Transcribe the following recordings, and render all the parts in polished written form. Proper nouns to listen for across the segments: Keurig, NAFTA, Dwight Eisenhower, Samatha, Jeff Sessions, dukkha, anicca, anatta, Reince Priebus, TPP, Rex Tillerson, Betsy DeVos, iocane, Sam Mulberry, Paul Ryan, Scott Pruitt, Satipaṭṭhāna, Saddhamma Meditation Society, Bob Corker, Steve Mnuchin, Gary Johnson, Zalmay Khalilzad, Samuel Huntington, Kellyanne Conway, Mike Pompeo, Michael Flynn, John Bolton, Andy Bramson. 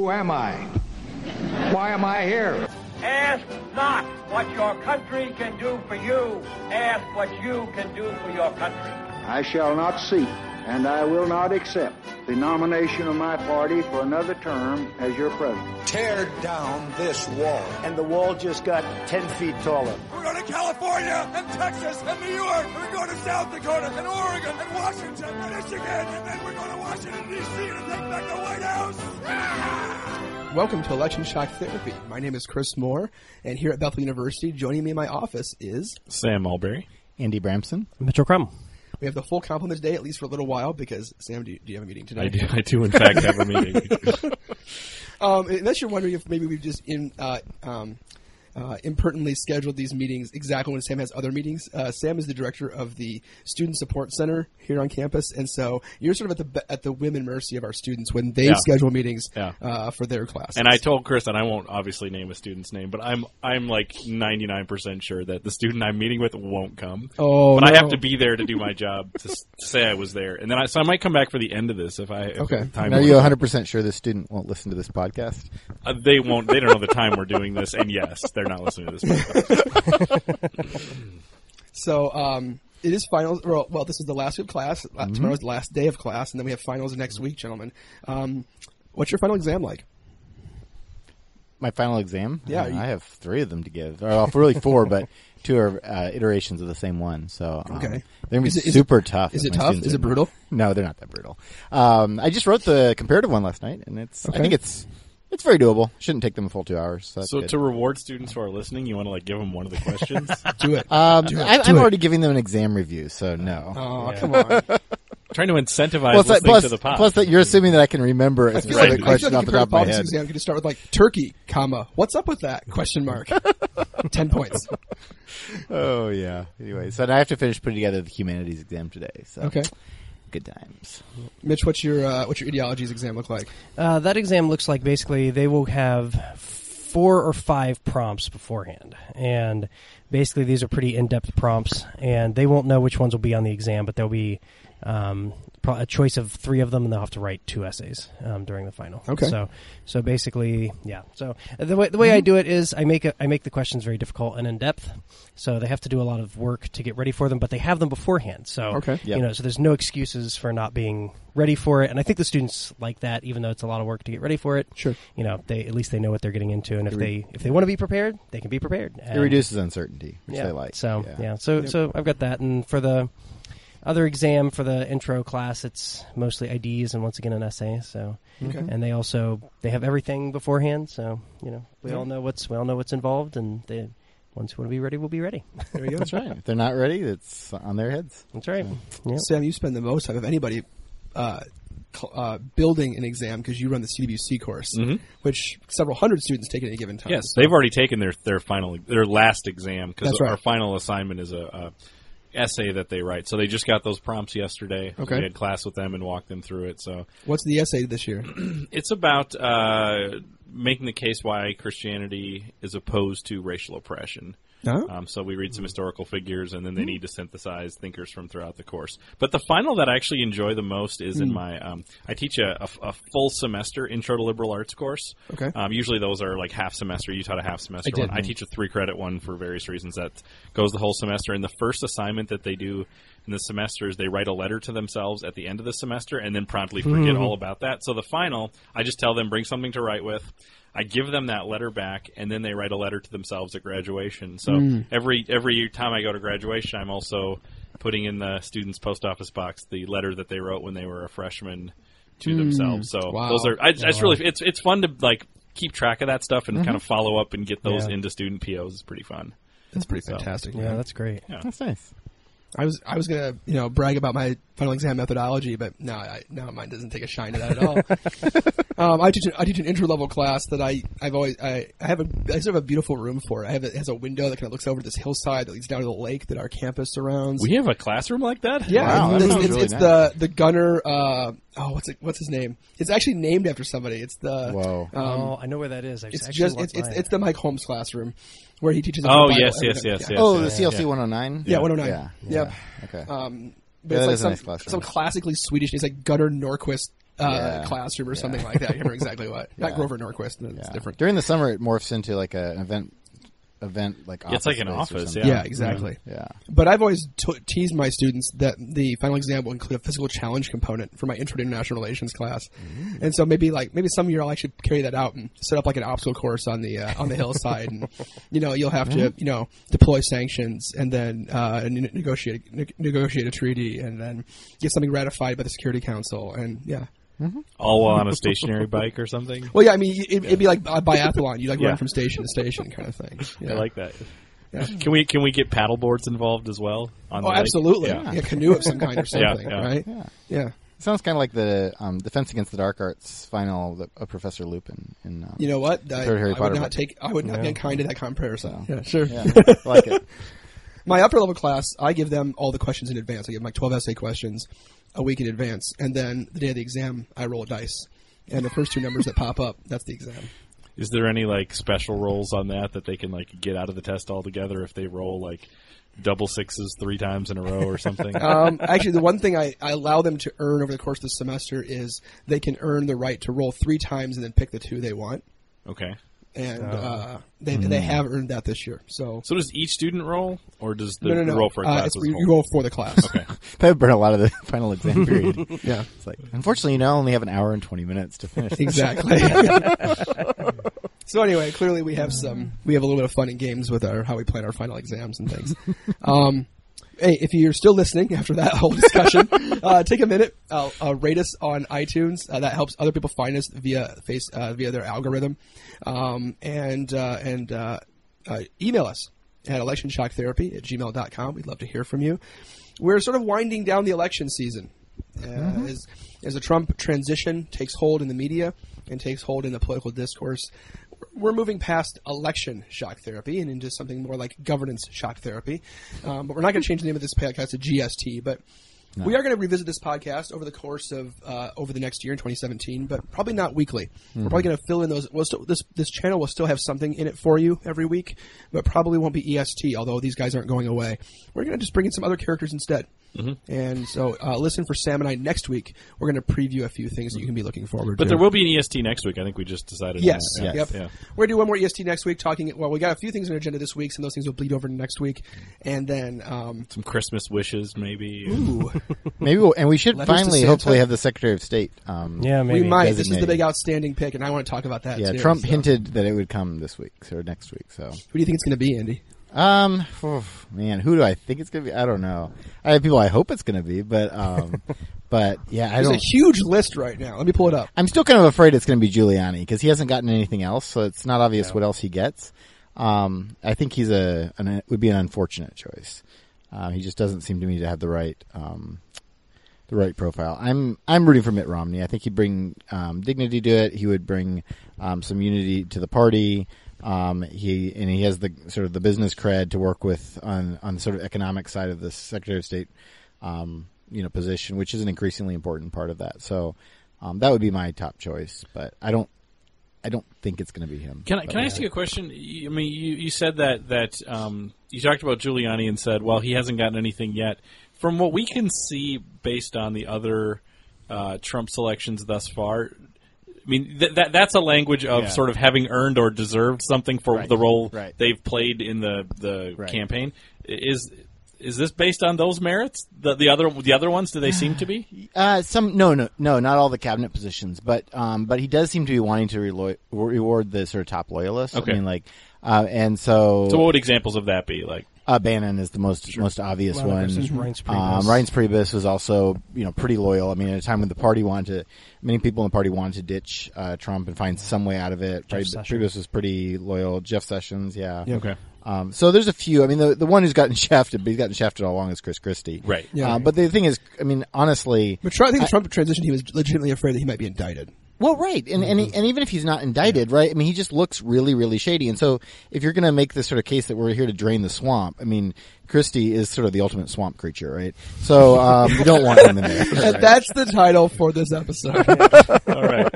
who am I? Why am I here? Ask not what your country can do for you. Ask what you can do for your country. I shall not seek, and I will not accept, the nomination of my party for another term as your president. Tear down this wall. And the wall just got 10 feet taller. We're going to California and Texas and New York. We're going to South Dakota and Oregon and Washington and Michigan. And then we're going to Washington, D.C. to take back the White House. Ah! Welcome to Election Shock Therapy. My name is Chris Moore, and here at Bethel University, joining me in my office is Sam Mulberry, Andy Bramson, and Mitchell Crum. We have the full complement today, at least for a little while, because, Sam, do you have a meeting today? I do in fact, have a meeting. Unless you're wondering if maybe we've just impertinently scheduled these meetings exactly when Sam has other meetings. Sam is the director of the Student Support Center here on campus, and so you're sort of at the whim and mercy of our students when they schedule meetings for their classes. And I told Chris, and I won't obviously name a student's name, but I'm like 99% sure that the student I'm meeting with won't come. Oh, but no. I have to be there to do my job to say I was there, and then so I might come back for the end of this if time. Now you're 100% sure the student won't listen to this podcast? They won't. They don't know the time we're doing this, and yes. They're not listening to this podcast. So it is finals. Well, this is the last week of class. Mm-hmm. Tomorrow's the last day of class, and then we have finals next week, gentlemen. What's your final exam like? My final exam? Yeah. I have three of them to give. Well, really four, but two are iterations of the same one. So okay. They're going to be super tough. Is it tough? Is it brutal? No, they're not that brutal. I just wrote the comparative one last night, and I think it's very doable. Shouldn't take them a full 2 hours. So to reward students who are listening, you want to give them one of the questions? I'm already giving them an exam review, so no. Oh, yeah. Come on. Trying to incentivize listening to the pod. Plus, you're assuming that I can remember a specific question off the top of my head. Exam, you could start with Turkey, comma, what's up with that? Question mark. 10 points. Oh yeah. Anyway, so I have to finish putting together the humanities exam today. So. Okay. Good times. Mitch, what's your ideologies exam look like? That exam looks like basically they will have 4 or 5 prompts beforehand. And basically these are pretty in-depth prompts, and they won't know which ones will be on the exam, but there'll be a choice of 3 of them, and they'll have to write 2 essays during the final. Okay. So basically, yeah. So the way mm-hmm. I do it is I make the questions very difficult and in depth, so they have to do a lot of work to get ready for them, but they have them beforehand. So so there's no excuses for not being ready for it, and I think the students like that, even though it's a lot of work to get ready for it. Sure. They at least they know what they're getting into, and if they want to be prepared, they can be prepared. And it reduces uncertainty, which they like. So so I've got that, and for the other exam for the intro class, it's mostly IDs and once again an essay. So, and they have everything beforehand. So we all know what's involved, and the ones who want to be ready will be ready. There you go. That's right. If they're not ready, it's on their heads. That's right. Yeah. Yep. Sam, you spend the most time of anybody building an exam because you run the CWC course, mm-hmm. which several hundred students take at any given time. Yes, they've already taken their last exam because our final assignment is a essay that they write. So they just got those prompts yesterday. Okay. We had class with them and walked them through it. So what's the essay this year? It's about making the case why Christianity is opposed to racial oppression. Oh. So we read some historical figures, and then they need to synthesize thinkers from throughout the course. But the final that I actually enjoy the most is in my I teach a full semester Intro to Liberal Arts course. Okay. Usually those are like half semester. You taught a half semester one. I teach a 3-credit one for various reasons that goes the whole semester. And the first assignment that they do in the semester is they write a letter to themselves at the end of the semester and then promptly forget all about that. So the final, I just tell them, bring something to write with. I give them that letter back, and then they write a letter to themselves at graduation. So every time I go to graduation, I'm also putting in the student's post office box the letter that they wrote when they were a freshman to themselves. So those are it's fun to keep track of that stuff and kind of follow up and get those into student POs. It's pretty fun. That's pretty fantastic. Yeah, that's great. Yeah. That's nice. I was gonna brag about my final exam methodology, but no, mine doesn't take a shine to that at all. I teach an intro level class that I have a beautiful room for. It has a window that kind of looks over this hillside that leads down to the lake that our campus surrounds. We have a classroom like that. Yeah, wow, that sounds really nice. the Gunner. What's his name? It's actually named after somebody. It's the I know where that is. It's the Mike Holmes classroom. Where he teaches. Oh, yes. Oh, the CLC 109? Yeah, 109. Yeah. Yep. Okay. But it's like some classically Swedish. It's like Gunnar Norquist classroom or something like that. I can't remember exactly what. Not Grover Norquist. No, it's different. During the summer, it morphs into like an event like office. It's like an office. Yeah, exactly. Yeah. But I've always teased my students that the final exam will include a physical challenge component for my Intro to International Relations class. Mm-hmm. And so maybe some year I'll actually carry that out and set up like an obstacle course on the hillside, and you'll have to deploy sanctions and then negotiate a treaty and then get something ratified by the Security Council and Mm-hmm. All on a stationary bike or something? Well, yeah, I mean, it'd be like a biathlon. You'd run from station to station kind of thing. Yeah. I like that. Yeah. Can we get paddle boards involved as well? On the lake? Absolutely. Yeah. A canoe of some kind or something, right? Yeah. It sounds kind of like the Defense Against the Dark Arts final of Professor Lupin. In, you know what? I would not be unkind to that comparison. So. Yeah, sure. Yeah, I like it. My upper level class, I give them all the questions in advance. I give them 12 essay questions a week in advance, and then the day of the exam, I roll a dice, and the first two numbers that pop up, that's the exam. Is there any special rolls on that they can get out of the test altogether if they roll double sixes 3 times in a row or something? Actually, the one thing I allow them to earn over the course of the semester is they can earn the right to roll 3 times and then pick the 2 they want. Okay. And they have earned that this year. So does each student roll, or does the roll for a class? You roll for the class. Okay, that would burn a lot of the final exam period. Yeah, it's unfortunately, I only have an hour and 20 minutes to finish. Exactly. So anyway, clearly we have a little bit of fun and games with how we plan our final exams and things. Hey, if you're still listening after that whole discussion, take a minute, rate us on iTunes. That helps other people find us via their algorithm, and email us at electionshocktherapy@gmail.com. We'd love to hear from you. We're sort of winding down the election season as the Trump transition takes hold in the media and takes hold in the political discourse. We're moving past election shock therapy and into something more like governance shock therapy. But we're not going to change the name of this podcast to GST, but we are going to revisit this podcast over the course of over the next year in 2017, but probably not weekly. Mm-hmm. We're probably going to fill in those. This channel will still have something in it for you every week, but probably won't be EST, although these guys aren't going away. We're going to just bring in some other characters instead. Mm-hmm. And so listen for Sam and I next week. We're going to preview a few things that you can be looking forward to. But there will be an EST next week. I think we just decided. Yes. That. Yes. Yep. Yeah. We're going to do one more EST next week we got a few things on our agenda this week. Some of those things will bleed over next week. And then some Christmas wishes maybe. Ooh. We should hopefully have the Secretary of State. Maybe. We might. This is the big outstanding pick, and I want to talk about that too. Yeah, Trump hinted that it would come this week or next week. So, who do you think it's going to be, Andy? Who do I think it's going to be? I don't know. I have people I hope it's going to be, There's a huge list right now. Let me pull it up. I'm still kind of afraid it's going to be Giuliani because he hasn't gotten anything else, so it's not obvious what else he gets. I think he's would be an unfortunate choice. He just doesn't seem to me to have the right profile. I'm rooting for Mitt Romney. I think he'd bring dignity to it. He would bring some unity to the party. He has the sort of the business cred to work with on the sort of economic side of the Secretary of State, position, which is an increasingly important part of that. So, that would be my top choice, but I don't think it's going to be him. Can I ask you a question? I mean, you said that you talked about Giuliani and said, well, he hasn't gotten anything yet. From what we can see based on the other Trump selections thus far, I mean, that's a language of sort of having earned or deserved something for the role they've played in the campaign. Is this based on those merits? The other ones, do they seem to be? No, not all the cabinet positions, but he does seem to be wanting to reward the sort of top loyalists. Okay. I mean, So what would examples of that be? Bannon is the most obvious one. Reince Priebus. Was also, pretty loyal. I mean, at a time when many people in the party wanted to ditch Trump and find some way out of it. Priebus was pretty loyal. Jeff Sessions, yeah. Okay. So there's a few. I mean, the one who's gotten shafted, but he's gotten shafted all along, is Chris Christie. Right. Yeah. But the thing is, I mean, honestly. But I think the Trump transition, he was legitimately afraid that he might be indicted. Well, right. And even if he's not indicted, right, I mean, he just looks really, really shady. And so if you're going to make this sort of case that we're here to drain the swamp, I mean, Christie is sort of the ultimate swamp creature, right? So you don't want him in there. Right? That's the title for this episode. All right.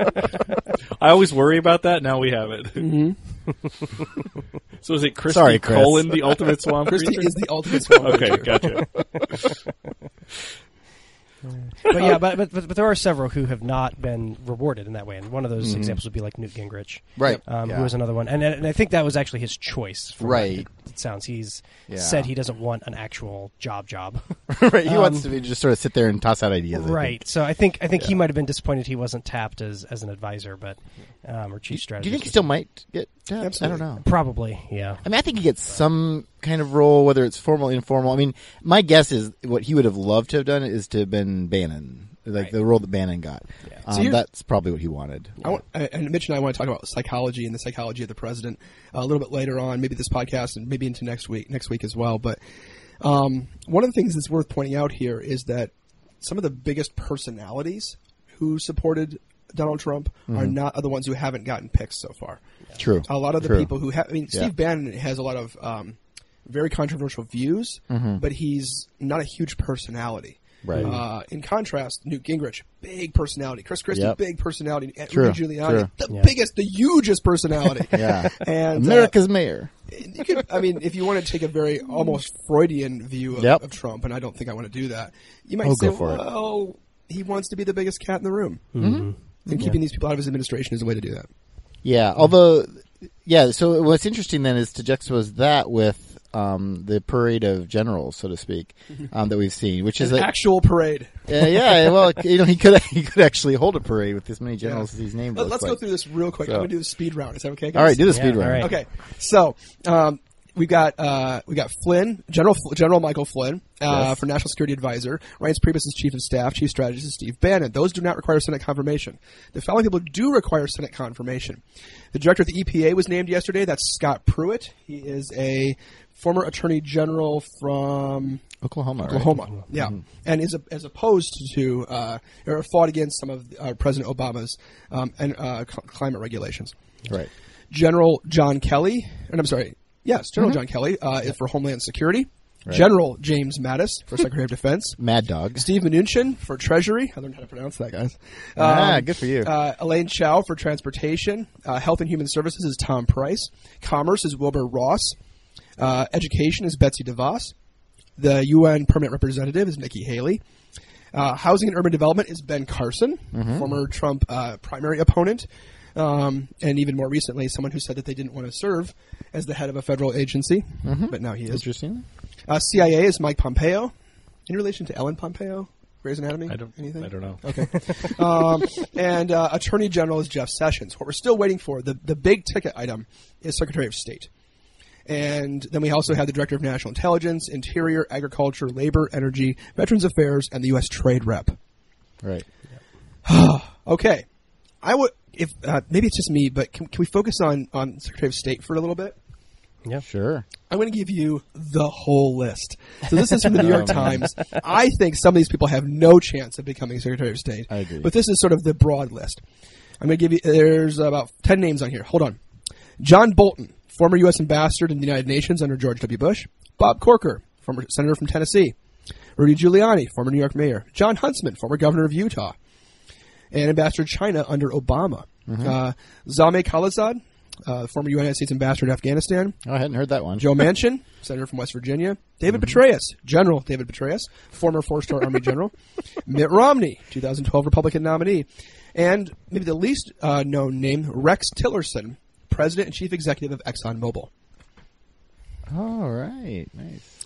I always worry about that. Now we have it. Mm-hmm. So is it Christie colon the ultimate swamp creature? Christie is the ultimate swamp creature. Okay, gotcha. But yeah, but there are several who have not been rewarded in that way, and one of those examples would be like Newt Gingrich, right? Who was another one, and I think that was actually his choice, from right? It sounds he's said he doesn't want an actual job. Right, he wants to just sort of sit there and toss out ideas, right? I so I think he might have been disappointed he wasn't tapped as an advisor, but or chief strategist. Do you think he still might get tapped? Absolutely. I don't know. Probably, yeah. I mean, I think he gets some kind of role, whether it's formal or informal. I mean, my guess is what he would have loved to have done is to have been Bannon, like the role that Bannon got. Yeah. So that's probably what he wanted. And Mitch and I want to talk about psychology and the psychology of the president a little bit later on, maybe this podcast and maybe into next week as well. But one of the things that's worth pointing out here is that some of the biggest personalities who supported Donald Trump are not the ones who haven't gotten picks so far. Yeah. True. A lot of the people who have, I mean, Steve Bannon has a lot of very controversial views, but he's not a huge personality. Right. In contrast, Newt Gingrich, big personality. Chris Christie, big personality. Rudy Giuliani, the biggest, the hugest personality. And America's mayor. You could, I mean, if you want to take a very almost Freudian view of Trump, and I don't think I want to do that, you might say, well, he wants to be the biggest cat in the room. And keeping these people out of his administration is a way to do that. Yeah, although, so what's interesting then is to juxtapose that with the parade of generals, so to speak, that we've seen, which is an actual parade. Well, you know, he could actually hold a parade with as many generals as he's named. Let's go through this real quick. I'm going to do the speed round. Is that okay, guys? All right, do the speed round. Right. Okay, so we got Flynn, General Michael Flynn, for National Security Advisor. Reince Priebus is Chief of Staff. Chief Strategist is Steve Bannon. Those do not require Senate confirmation. The following people do require Senate confirmation. The Director of the EPA was named yesterday. That's Scott Pruitt. He is a former Attorney General from Oklahoma, right? Yeah, and is as opposed to or fought against some of President Obama's climate regulations. Right. General John Kelly, and I'm sorry. Yes, General John Kelly is for Homeland Security. Right. General James Mattis for Secretary of Defense. Mad Dog. Steve Mnuchin for Treasury. I learned how to pronounce that, guys. Good for you. Elaine Chao for Transportation. Health and Human Services is Tom Price. Commerce is Wilbur Ross. Education is Betsy DeVos. The UN Permanent Representative is Nikki Haley. Housing and Urban Development is Ben Carson, former Trump primary opponent. And even more recently, someone who said that they didn't want to serve as the head of a federal agency, but now he is. Interesting. CIA is Mike Pompeo. In relation to Ellen Pompeo, Grey's Anatomy? I don't know. Okay. And Attorney General is Jeff Sessions. What we're still waiting for, the big ticket item, is Secretary of State. And then we also have the Director of National Intelligence, Interior, Agriculture, Labor, Energy, Veterans Affairs, and the U.S. Trade Rep. Right. Okay. I would... If maybe it's just me, but can we focus on Secretary of State for a little bit? Yeah, sure. I'm going to give you the whole list. So this is from the New York Times. I think some of these people have no chance of becoming Secretary of State. I agree. But this is sort of the broad list. I'm going to give you – there's about 10 names on here. Hold on. John Bolton, former U.S. Ambassador to the United Nations under George W. Bush. Bob Corker, former Senator from Tennessee. Rudy Giuliani, former New York Mayor. John Huntsman, former Governor of Utah. And Ambassador to China under Obama. Zalmay Khalilzad, former United States Ambassador to Afghanistan. Oh, I hadn't heard that one. Joe Manchin, Senator from West Virginia. David Petraeus, General David Petraeus, former four-star Army General. Mitt Romney, 2012 Republican nominee. And maybe the least known name, Rex Tillerson, President and Chief Executive of ExxonMobil. All right. Nice.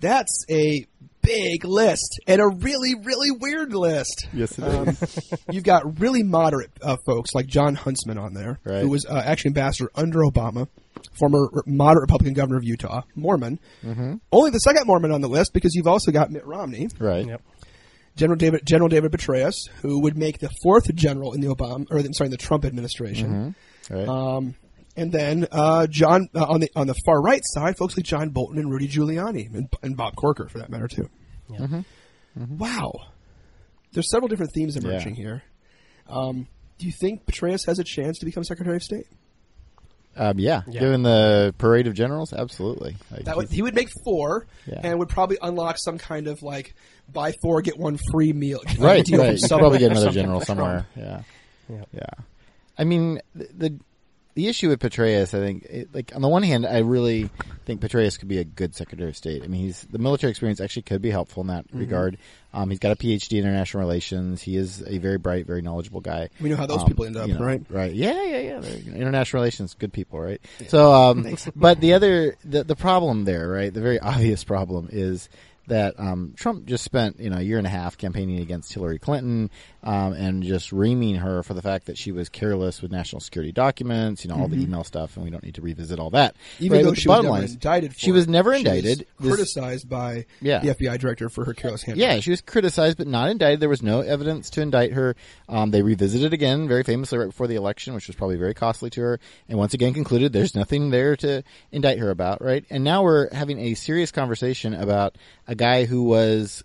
That's a big list and a really, really weird list. Yes, it is. You've got really moderate folks like John Huntsman on there, who was actually ambassador under Obama, former moderate Republican governor of Utah, Mormon. Only the second Mormon on the list because you've also got Mitt Romney. Right. Yep. General David Petraeus, who would make the fourth general in the the Trump administration. Right. And then John on the far right side, folks like John Bolton and Rudy Giuliani and Bob Corker, for that matter, too. Yeah. Wow. There's several different themes emerging here. Do you think Petraeus has a chance to become Secretary of State? Given the parade of generals, absolutely. He would make four and would probably unlock some kind of like buy four, get one free meal. Right, deal. Right. You'd probably get another general somewhere. Yeah. I mean, the the issue with Petraeus, I think, on the one hand, I really think Petraeus could be a good Secretary of State. I mean, the military experience actually could be helpful in that regard. He's got a PhD in international relations. He is a very bright, very knowledgeable guy. We know how those people end up, right? Right. Yeah. International relations, good people, right? Yeah. So, but the problem there, right? The very obvious problem is that Trump just spent, a year and a half campaigning against Hillary Clinton and just reaming her for the fact that she was careless with national security documents, all the email stuff, and we don't need to revisit all that. Even though she was never indicted for it. She was never indicted. She was criticized by the FBI director for her careless handling. Yeah, she was criticized but not indicted. There was no evidence to indict her. They revisited again, very famously right before the election, which was probably very costly to her, and once again concluded there's nothing there to indict her about, right? And now we're having a serious conversation about a guy who was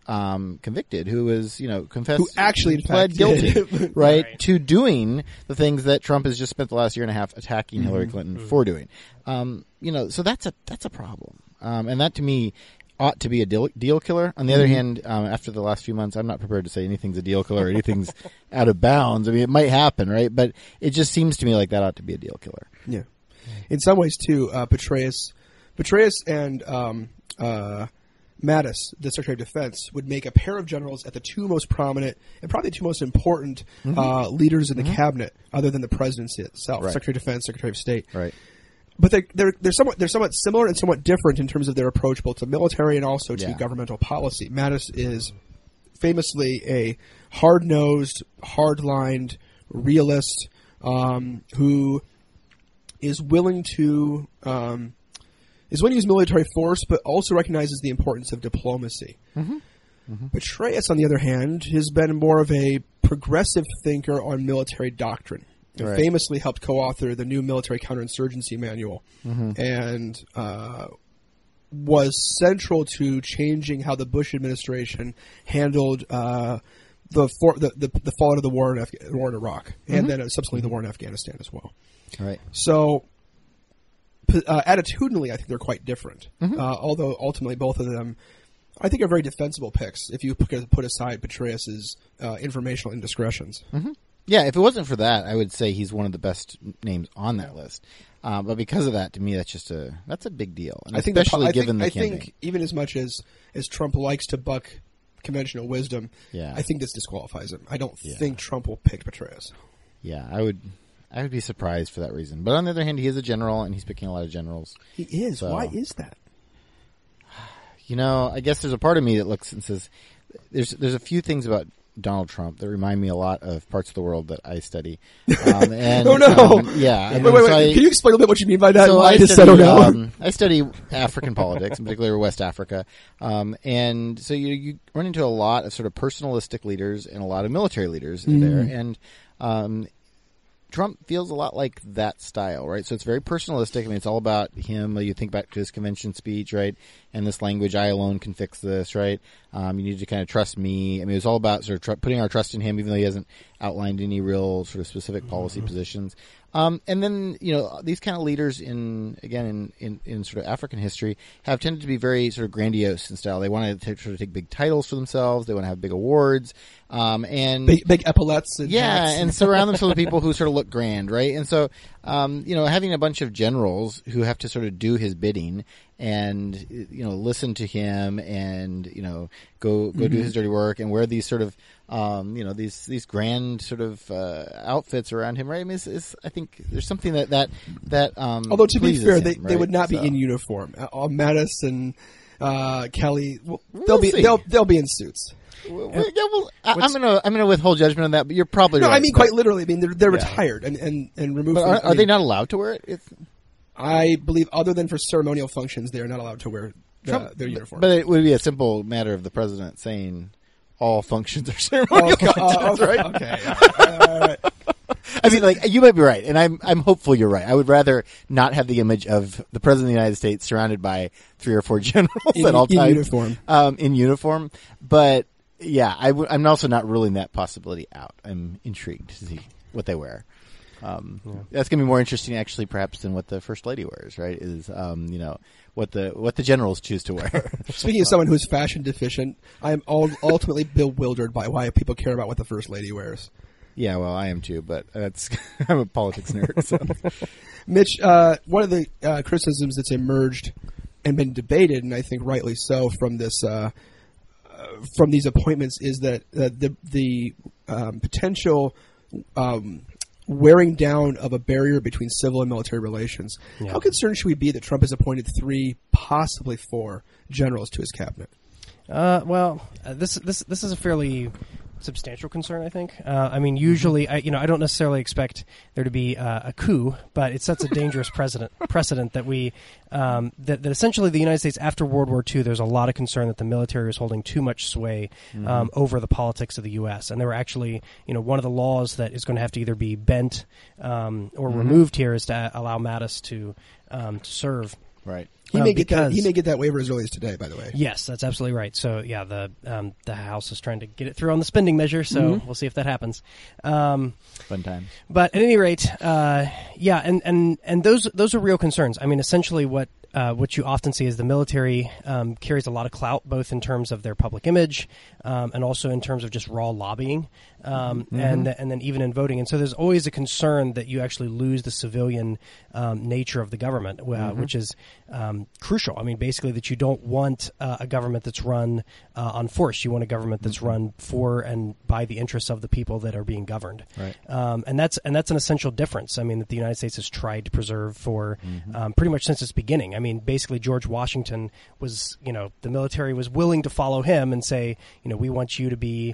convicted, who was, confessed, who actually pled guilty, right, to doing the things that Trump has just spent the last year and a half attacking Hillary Clinton for doing. So that's a problem, and that to me ought to be a deal killer. On the other hand, after the last few months, I'm not prepared to say anything's a deal killer or anything's out of bounds. I mean, it might happen, right? But it just seems to me like that ought to be a deal killer. Yeah, in some ways too, Petraeus, and Mattis, the Secretary of Defense, would make a pair of generals at the two most prominent and probably the two most important leaders in the cabinet, other than the presidency itself, right. Secretary of Defense, Secretary of State. Right. But they're somewhat similar and somewhat different in terms of their approach both to military and also to governmental policy. Mattis is famously a hard-nosed, hard-lined realist who is willing to is when he uses military force, but also recognizes the importance of diplomacy. Petraeus, on the other hand, has been more of a progressive thinker on military doctrine. Right. He famously helped co-author the new military counterinsurgency manual and was central to changing how the Bush administration handled the fallout of the war in Iraq and then subsequently the war in Afghanistan as well. Right. So attitudinally, I think they're quite different, although ultimately both of them, I think, are very defensible picks if you put aside Petraeus's informational indiscretions. Yeah, if it wasn't for that, I would say he's one of the best names on that list. But because of that, to me, that's just that's a big deal, and I think especially given the campaign. I think even as much as Trump likes to buck conventional wisdom, I think this disqualifies him. I don't think Trump will pick Petraeus. Yeah, I would be surprised for that reason. But on the other hand, he is a general, and he's picking a lot of generals. He is. So, why is that? I guess there's a part of me that looks and says there's a few things about Donald Trump that remind me a lot of parts of the world that I study. Oh, no. Wait. Can you explain a little bit what you mean by that? So I study African politics, in particular West Africa. And so you run into a lot of sort of personalistic leaders and a lot of military leaders in there. And Trump feels a lot like that style, right? So it's very personalistic. I mean, it's all about him. You think back to his convention speech, right? And this language, I alone can fix this, right? You need to kind of trust me. I mean, it's all about sort of putting our trust in him, even though he hasn't outlined any real sort of specific policy positions. And then, these kind of leaders in sort of African history have tended to be very sort of grandiose in style. They want to take big titles for themselves. They want to have big awards, and big epaulettes. And surround themselves with people who sort of look grand, right? And so, having a bunch of generals who have to sort of do his bidding and, listen to him and, go do his dirty work and wear these sort of, these grand sort of outfits around him, right? I mean, I think there's something that although to be fair, they would not be in uniform. Mattis and Kelly, they'll be in suits. I'm gonna withhold judgment on that, but you're probably right. I mean, quite literally. I mean, they're retired and removed. But are they not allowed to wear it? I believe, other than for ceremonial functions, they are not allowed to wear their uniform. But it would be a simple matter of the president saying, all functions are ceremonial functions, right? Okay. All right. I mean, you might be right, and I'm hopeful you're right. I would rather not have the image of the president of the United States surrounded by 3 or 4 generals at all times in uniform. But yeah, I'm also not ruling that possibility out. I'm intrigued to see what they wear. That's going to be more interesting, actually, perhaps, than what the first lady wears. Right? Is what the generals choose to wear. Speaking of someone who's fashion deficient, I am ultimately bewildered by why people care about what the first lady wears. Yeah, well, I am too, but that's I'm a politics nerd. So. Mitch, one of the criticisms that's emerged and been debated, and I think rightly so, from this from these appointments is that the potential wearing down of a barrier between civil and military relations. Yeah. How concerned should we be that Trump has appointed 3, possibly 4 generals to his cabinet? This is a fairly substantial concern, I think. I mean, usually, I don't necessarily expect there to be a coup, but it sets a dangerous precedent that we that essentially the United States after World War II, there's a lot of concern that the military was holding too much sway over the politics of the U.S. And there were actually, one of the laws that is going to have to either be bent or removed here is to allow Mattis to serve. Right. He may get that waiver as early as today, by the way. Yes, that's absolutely right. So, yeah, the House is trying to get it through on the spending measure, so we'll see if that happens. Fun time. But at any rate, and those are real concerns. I mean, essentially what you often see is the military carries a lot of clout, both in terms of their public image and also in terms of just raw lobbying and then even in voting. And so there's always a concern that you actually lose the civilian nature of the government, which is crucial. I mean, basically that you don't want a government that's run on force. You want a government that's run for and by the interests of the people that are being governed. Right. And that's an essential difference. I mean, that the United States has tried to preserve for pretty much since its beginning. I mean, basically, George Washington was, the military was willing to follow him and say, we want you to be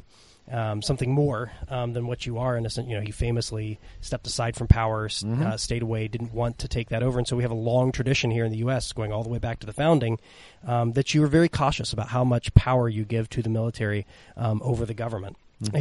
something more than what you are. And, he famously stepped aside from power, stayed away, didn't want to take that over. And so we have a long tradition here in the U.S. going all the way back to the founding that you were very cautious about how much power you give to the military over the government. Mm-hmm.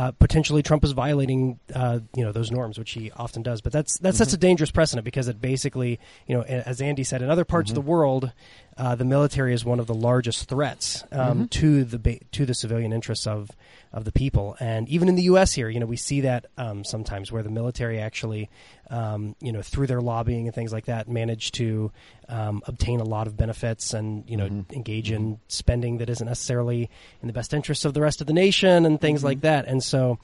And potentially Trump is violating, those norms, which he often does. But that's a dangerous precedent because it basically, as Andy said, in other parts of the world, the military is one of the largest threats to the civilian interests of the people. And even in the U.S. here, we see that sometimes where the military actually, through their lobbying and things like that, manage to obtain a lot of benefits and, engage in spending that isn't necessarily in the best interests of the rest of the nation and things like that. And so...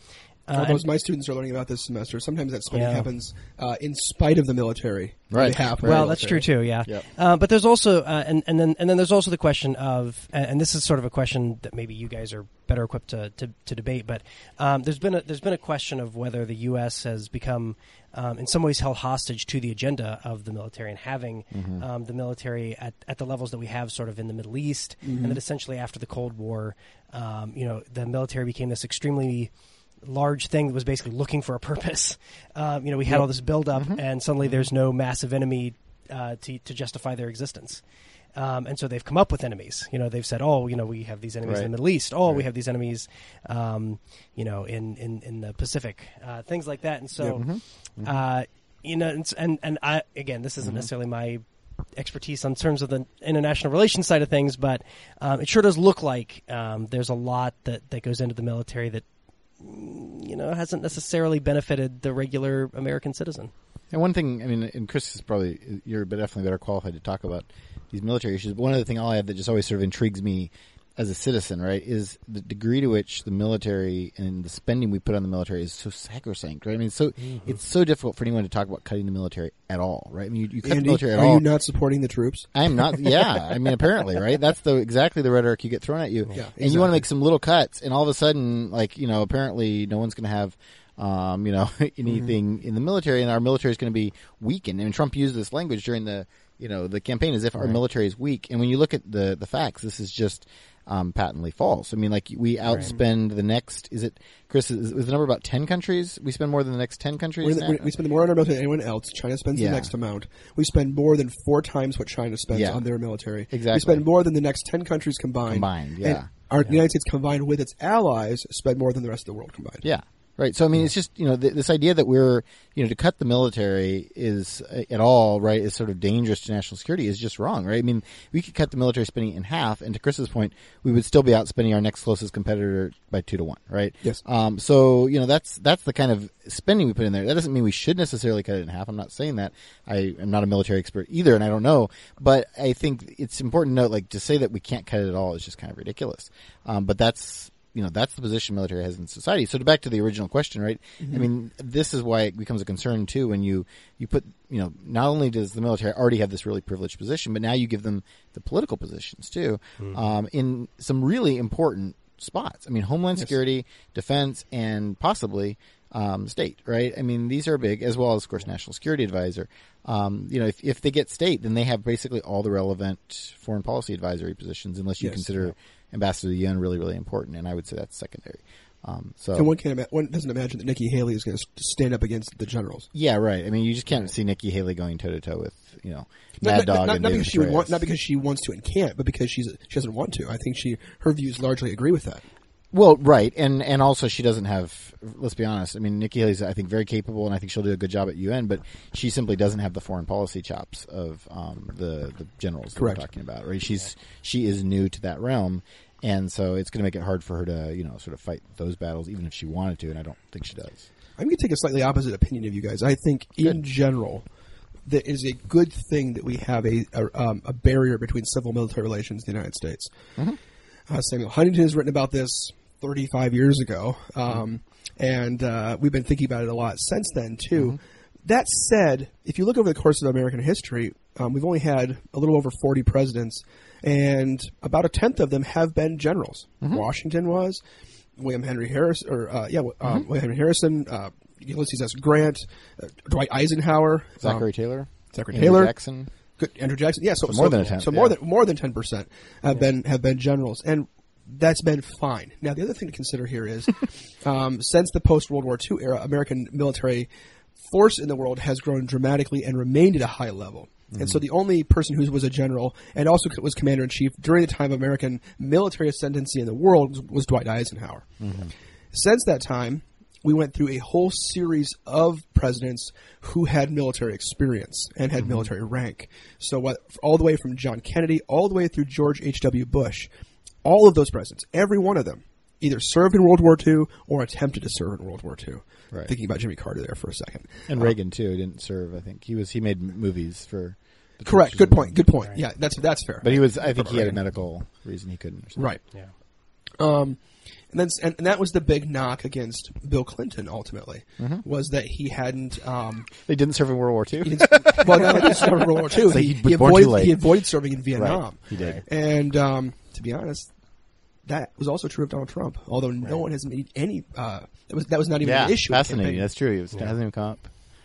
my students are learning about this semester. Sometimes that spending happens in spite of the military. Right. Well, that's true too. Yeah. Yep. But there's also and then there's also the question of, and this is sort of a question that maybe you guys are better equipped to debate. But there's been a question of whether the U.S. has become in some ways held hostage to the agenda of the military and having the military at the levels that we have sort of in the Middle East, and that essentially after the Cold War, the military became this extremely large thing that was basically looking for a purpose. We had all this buildup, and suddenly there's no massive enemy to justify their existence. And so they've come up with enemies. They've said, we have these enemies in the Middle East. We have these enemies, in the Pacific, things like that. And so, and I, again, this isn't necessarily my expertise on terms of the international relations side of things, but it sure does look like there's a lot that goes into the military that, hasn't necessarily benefited the regular American citizen. And one thing, Chris is probably, you're definitely better qualified to talk about these military issues. But one other thing I'll add that just always sort of intrigues me as a citizen, right, is the degree to which the military and the spending we put on the military is so sacrosanct, right? I mean, it's so difficult for anyone to talk about cutting the military at all, right? I mean, you cut Andy, the military at all. Are you not supporting the troops? I am not. Yeah. I mean, apparently, right? That's exactly the rhetoric you get thrown at you. Yeah, exactly. And you want to make some little cuts, and all of a sudden, apparently no one's going to have anything in the military, and our military is going to be weakened. I mean, Trump used this language during the the campaign as if our military is weak. And when you look at the facts, this is just patently false. I mean, we outspend the next, is it, Chris, is the number about 10 countries? We spend more than the next 10 countries? We spend more on our military than anyone else. China spends the next amount. We spend more than 4 times what China spends on their military. Exactly. We spend more than the next 10 countries combined. And our United States combined with its allies spend more than the rest of the world combined. Yeah. Right. So, I mean, it's just, this idea that we're, to cut the military is at all, right, is sort of dangerous to national security is just wrong, right? I mean, we could cut the military spending in half. And to Chris's point, we would still be outspending our next closest competitor by 2 to 1, right? Yes. That's the kind of spending we put in there. That doesn't mean we should necessarily cut it in half. I'm not saying that. I am not a military expert either, and I don't know. But I think it's important to note, to say that we can't cut it at all is just kind of ridiculous. But that's you know, that's the position military has in society. So back to the original question, right? Mm-hmm. I mean, this is why it becomes a concern too when you put, you know, not only does the military already have this really privileged position, but now you give them the political positions too, mm-hmm. In some really important spots. I mean, Homeland Security, Defense, and possibly State, right? I mean, these are big, as well as, of course, National Security Advisor. You know, if they get State, then they have basically all the relevant foreign policy advisory positions, unless you consider Ambassador to the UN really, really important. And I would say that's secondary. And one doesn't imagine that Nikki Haley is going to stand up against the generals. Yeah, right. I mean, you just can't see Nikki Haley going toe to toe with, you know, Not because she wants to and can't, but because she doesn't want to. I think her views largely agree with that. Well, right, and also she doesn't have. Let's be honest. I mean, Nikki Haley's, I think, very capable, and I think she'll do a good job at UN, but she simply doesn't have the foreign policy chops of the generals that we're talking about. Right? She is new to that realm. And so it's going to make it hard for her to, you know, sort of fight those battles, even if she wanted to, and I don't think she does. I'm going to take a slightly opposite opinion of you guys. I think, in general, that it is a good thing that we have a barrier between civil and military relations in the United States. Mm-hmm. Samuel Huntington has written about this 35 years ago, and we've been thinking about it a lot since then, too. Mm-hmm. That said, if you look over the course of American history, we've only had a little over 40 presidents, and about 1/10 of them have been generals. Mm-hmm. Washington was, William Henry Harrison, Ulysses S. Grant, Dwight Eisenhower, Zachary Taylor, Jackson. Andrew Jackson. Yeah, so more than 10%. So more than 10% have been generals, and that's been fine. Now, the other thing to consider here is, since the post-World War II era, American military force in the world has grown dramatically and remained at a high level. Mm-hmm. And so the only person who was a general and also was commander-in-chief during the time of American military ascendancy in the world was Dwight Eisenhower. Mm-hmm. Since that time, we went through a whole series of presidents who had military experience and had mm-hmm. military rank. So all the way from John Kennedy all the way through George H.W. Bush, all of those presidents, every one of them, either served in World War II or attempted to serve in World War II. Right. Thinking about Jimmy Carter there for a second. And Reagan, too, didn't serve, I think. He made movies for... Correct. Good point. Right. Yeah, that's fair. But he was. I think he had a medical reason he couldn't. Or something. Right. Yeah. And that was the big knock against Bill Clinton. Ultimately, mm-hmm. was that he hadn't. They didn't serve in World War II. Well, no, they didn't serve in World War II. So he avoided serving in Vietnam. Right. He did. And to be honest, that was also true of Donald Trump. Although no one has made any. That was not even an issue. Fascinating. That's true. It hasn't even come up.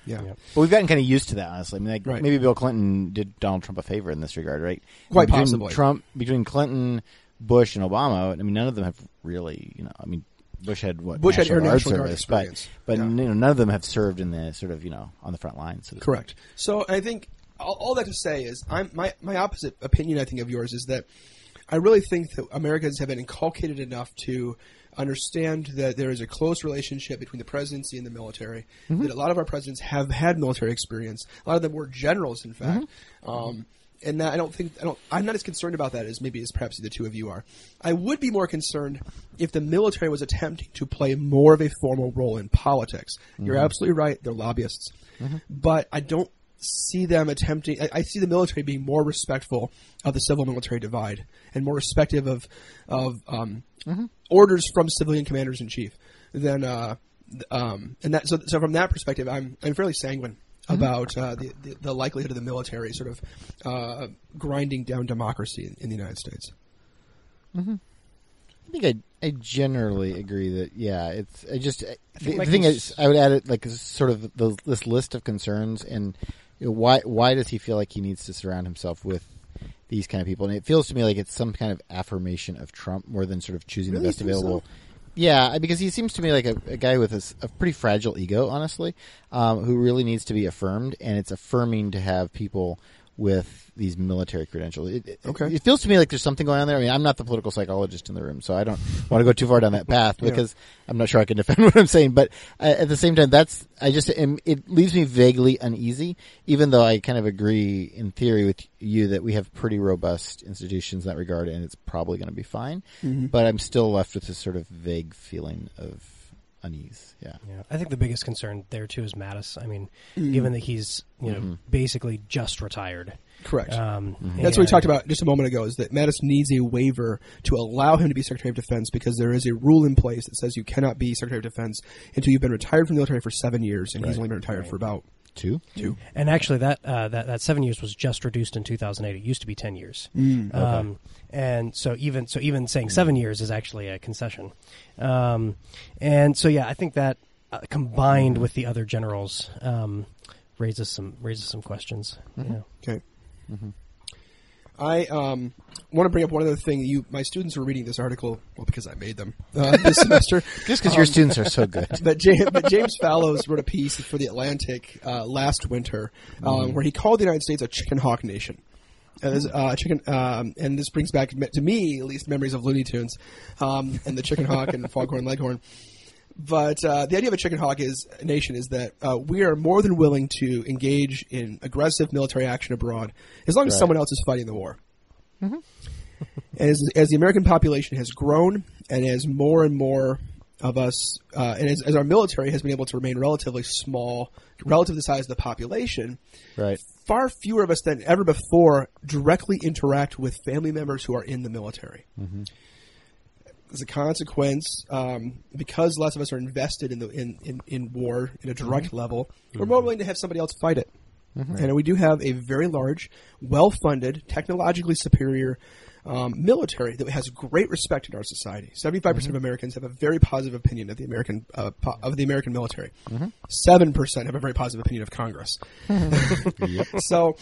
Yeah. Yep. But we've gotten kind of used to that, honestly. I mean, maybe Bill Clinton did Donald Trump a favor in this regard, right? Quite possibly. Between Clinton, Bush, and Obama, I mean, none of them have really, you know, I mean, Bush had Air National Guard experience. But you know, none of them have served in the sort of, you know, on the front lines. So correct. So I think all that to say is my opposite opinion, I think, of yours is that I really think that Americans have been inculcated enough to understand that there is a close relationship between the presidency and the military, mm-hmm. that a lot of our presidents have had military experience. A lot of them were generals, in fact. Mm-hmm. And that I'm not as concerned about that as maybe as perhaps the two of you are. I would be more concerned if the military was attempting to play more of a formal role in politics. Mm-hmm. You're absolutely right. They're lobbyists. Mm-hmm. But I don't see them attempting – I see the military being more respectful of the civil-military divide and more respective of mm-hmm. orders from civilian commanders-in-chief than and that so from that perspective I'm fairly sanguine mm-hmm. about the likelihood of the military sort of grinding down democracy in the United States. Mm-hmm. I think I generally agree that it's I would add it like sort of this list of concerns and you know, why does he feel like he needs to surround himself with these kind of people? And it feels to me like it's some kind of affirmation of Trump more than sort of choosing the best available. So? Yeah, because he seems to me like a guy with a pretty fragile ego, honestly, who really needs to be affirmed. And it's affirming to have people with these military credentials. It feels to me like there's something going on there. I mean, I'm not the political psychologist in the room, so I don't want to go too far down that path because I'm not sure I can defend what I'm saying. But at the same time, it leaves me vaguely uneasy, even though I kind of agree in theory with you that we have pretty robust institutions in that regard, and it's probably going to be fine. Mm-hmm. But I'm still left with this sort of vague feeling of unease. Yeah. I think the biggest concern there too is Mattis. I mean, given that he's you know basically just retired. Correct. That's what we talked about just a moment ago, is that Mattis needs a waiver to allow him to be Secretary of Defense, because there is a rule in place that says you cannot be Secretary of Defense until you've been retired from the military for 7 years, and he's only been retired for about two. And actually that 7 years was just reduced in 2008. It used to be 10 years. And so even saying 7 years is actually a concession. And so, I think that combined with the other generals raises some questions. Mm-hmm. Yeah. Okay. Mm-hmm. I want to bring up one other thing. My students were reading this article, well, because I made them this semester. Just because your students are so good. But James Falwell wrote a piece for The Atlantic last winter where he called the United States a chicken hawk nation. And this brings back, to me at least, memories of Looney Tunes and the chicken hawk and Foghorn Leghorn. But the idea of a chicken hawk nation is that we are more than willing to engage in aggressive military action abroad as long as someone else is fighting the war. Mm-hmm. As the American population has grown, and as more and more of us and as our military has been able to remain relatively small relative to the size of the population, far fewer of us than ever before directly interact with family members who are in the military. Mm-hmm. As a consequence, because less of us are invested in war in a direct level, we're more willing to have somebody else fight it. Mm-hmm. And we do have a very large, well-funded, technologically superior military that has great respect in our society. 75% of Americans have a very positive opinion of the American military. 7% have a very positive opinion of Congress. So,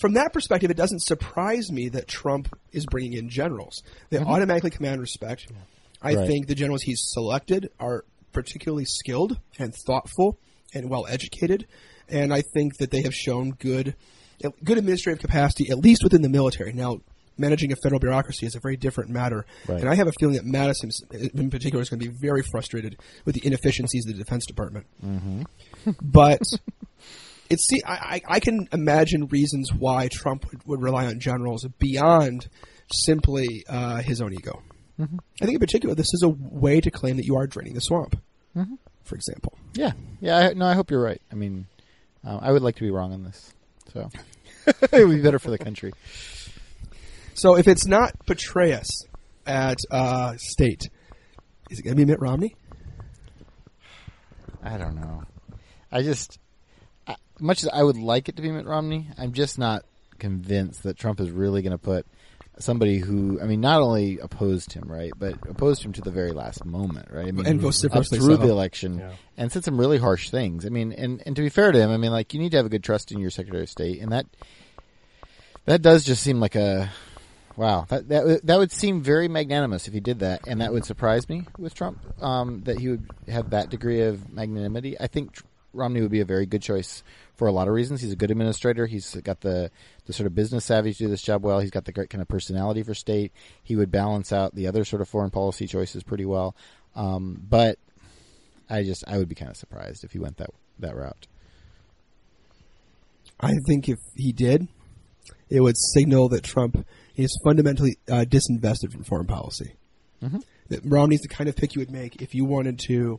from that perspective, it doesn't surprise me that Trump is bringing in generals. They automatically command respect. Yeah. I think the generals he's selected are particularly skilled and thoughtful and well-educated, and I think that they have shown good administrative capacity, at least within the military. Now, managing a federal bureaucracy is a very different matter, and I have a feeling that Mattis in particular is going to be very frustrated with the inefficiencies of the Defense Department. But... I can imagine reasons why Trump would rely on generals beyond simply his own ego. Mm-hmm. I think in particular, this is a way to claim that you are draining the swamp, for example. Yeah. I hope you're right. I mean, I would like to be wrong on this, so it would be better for the country. So if it's not Petraeus at State, is it going to be Mitt Romney? I don't know. Much as I would like it to be Mitt Romney, I'm just not convinced that Trump is really going to put somebody who, I mean, not only opposed him, but opposed him to the very last moment, I mean, and vociferously through the election and said some really harsh things. I mean, and to be fair to him, I mean, like, you need to have a good trust in your Secretary of State, and that does just seem like a wow. That would seem very magnanimous if he did that, and that would surprise me with Trump that he would have that degree of magnanimity. I think Romney would be a very good choice for a lot of reasons. He's a good administrator. He's got the sort of business savvy to do this job well. He's got the great kind of personality for State. He would balance out the other sort of foreign policy choices pretty well. But I would be kind of surprised if he went that route. I think if he did, it would signal that Trump is fundamentally disinvested from foreign policy. Mm-hmm. That Romney's the kind of pick you would make if you wanted to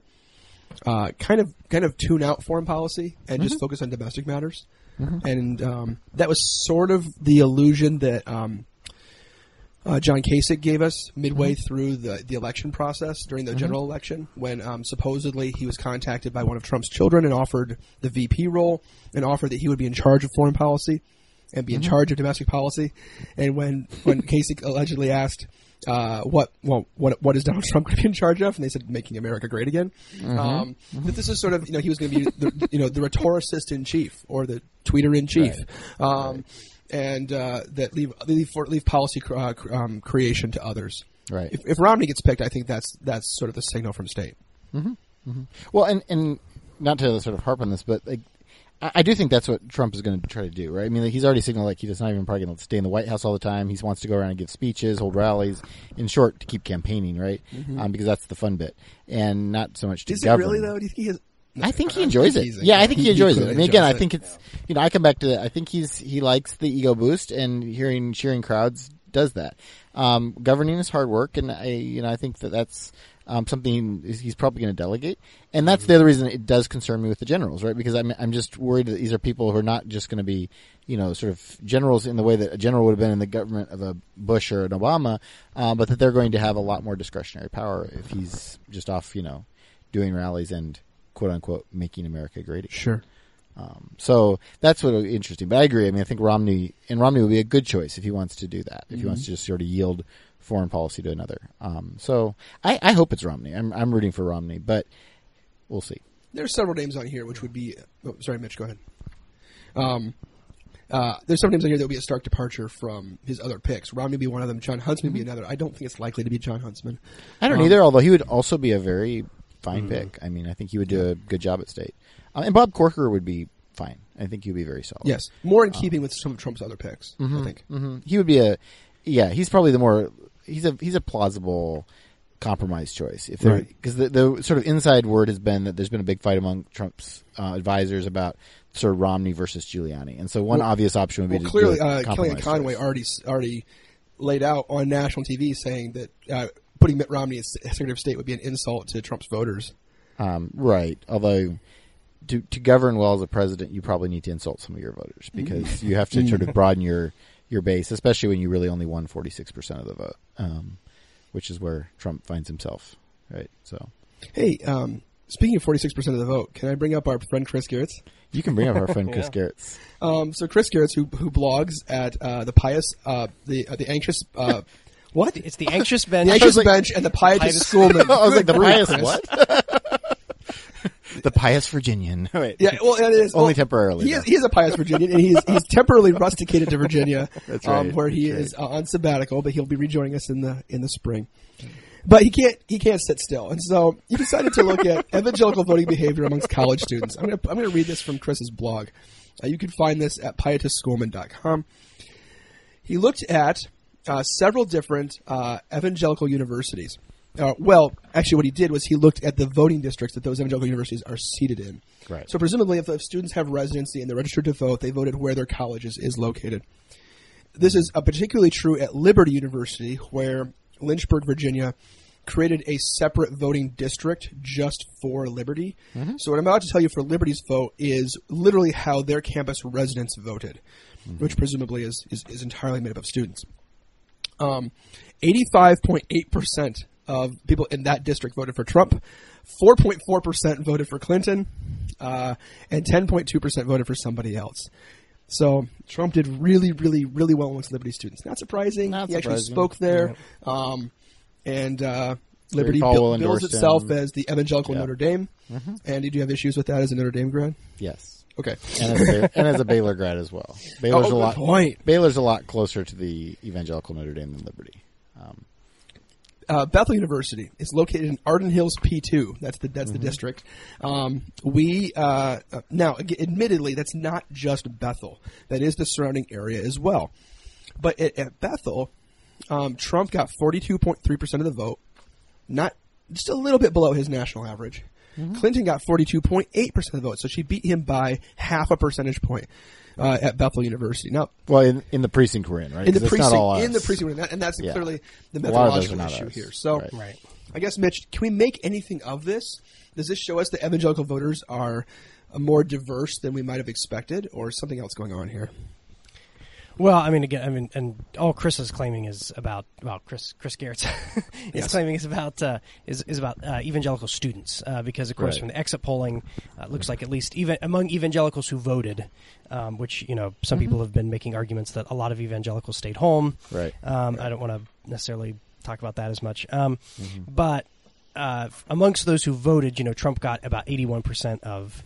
kind of tune out foreign policy and just focus on domestic matters. Mm-hmm. And that was sort of the illusion that John Kasich gave us midway through the election process during the general election, when supposedly he was contacted by one of Trump's children and offered the VP role, and offered that he would be in charge of foreign policy and be in charge of domestic policy. And when Kasich allegedly asked, what is Donald Trump going to be in charge of? And they said, making America great again. But this is sort of, he was going to be the rhetoricist in chief, or the tweeter in chief, and that leave policy creation to others. Right. If Romney gets picked, I think that's sort of the signal from State. Well, and not to sort of harp on this, but like, I do think that's what Trump is going to try to do, right? I mean, like, he's already signaled like he's not even probably going to stay in the White House all the time. He wants to go around and give speeches, hold rallies, in short, to keep campaigning, right? Because that's the fun bit, and not so much to govern. Is it really, though? Do you think I think he enjoys it. Yeah, I think he enjoys it. I mean, again, I think it's I come back to that. I think he likes the ego boost, and cheering crowds does that. Governing is hard work, and I think that's something he's probably going to delegate. And that's the other reason it does concern me with the generals, right? Because I'm just worried that these are people who are not just going to be, you know, sort of generals in the way that a general would have been in the government of a Bush or an Obama, but that they're going to have a lot more discretionary power if he's just off, you know, doing rallies and quote unquote making America great again. Sure. So that's what would be interesting. But I agree. I mean, I think Romney would be a good choice if he wants to do that, if he wants to just sort of yield foreign policy to another. So I hope it's Romney. I'm rooting for Romney, but we'll see. There's several names on here which would be – sorry, Mitch, go ahead. There's several names on here that would be a stark departure from his other picks. Romney would be one of them. John Huntsman would be another. I don't think it's likely to be John Huntsman. I don't either, although he would also be a very fine pick. I mean, I think he would do a good job at state. And Bob Corker would be fine. I think he'd be very solid. Yes. More in keeping with some of Trump's other picks, I think. He would be he's probably the more – he's a plausible compromise choice. Because the sort of inside word has been that there's been a big fight among Trump's advisors about sort of Romney versus Giuliani. And so one obvious option would be to clearly, Kellyanne Conway already laid out on national TV saying that putting Mitt Romney as Secretary of State would be an insult to Trump's voters. Right. Although – To govern well as a president, you probably need to insult some of your voters because you have to sort of broaden your base, especially when you really only won 46% of the vote, which is where Trump finds himself, right? So, hey, speaking of 46% of the vote, can I bring up our friend Chris Garrett? You can bring up our friend Chris Garrett. So Chris Garrett, who blogs at the anxious. What? It's the anxious bench. The anxious bench and the pious schoolman. I was like, the pious what? The pious Virginian. Wait. Yeah, well, it is only temporarily. He is a pious Virginian, and he's temporarily rusticated to Virginia, that's right, where he is on sabbatical. But he'll be rejoining us in the spring. But he can't sit still, and so he decided to look at evangelical voting behavior amongst college students. I'm going to read this from Chris's blog. You can find this at pietistschoolman.com. He looked at several different evangelical universities. Well, actually what he did was he looked at the voting districts that those evangelical universities are seated in. Right. So presumably if the students have residency and they're registered to vote, they voted where their college is located. This is particularly true at Liberty University, where Lynchburg, Virginia created a separate voting district just for Liberty. So what I'm about to tell you for Liberty's vote is literally how their campus residents voted, which presumably is entirely made up of students. 85.8% of people in that district voted for Trump, 4.4% voted for Clinton, and 10.2% voted for somebody else. So Trump did really, really, really well amongst Liberty students. Not surprising. He actually spoke there. Yeah. Liberty bills itself as the evangelical Notre Dame. And did you have issues with that as a Notre Dame grad? Yes. Okay. And as a Baylor grad as well. Baylor's a lot closer to the evangelical Notre Dame than Liberty. Bethel University is located in Arden Hills P2. That's the district. Now, admittedly, that's not just Bethel. That is the surrounding area as well. But at Bethel, Trump got 42.3% of the vote, not just a little bit below his national average. Clinton got 42.8% of the vote, so she beat him by half a percentage point at Bethel University. Now, well, in the precinct we're in, right? In the precinct we're in, and that's clearly the methodological issue here. So, right. I guess, Mitch, can we make anything of this? Does this show us that evangelical voters are more diverse than we might have expected, or is something else going on here? Well, and all Chris is claiming is about Chris Garrett claiming is about evangelical students because of course from the exit polling it looks like at least even among evangelicals who voted, which you know some people have been making arguments that a lot of evangelicals stayed home. Right. I don't want to necessarily talk about that as much, but amongst those who voted, you know, Trump got about 81% of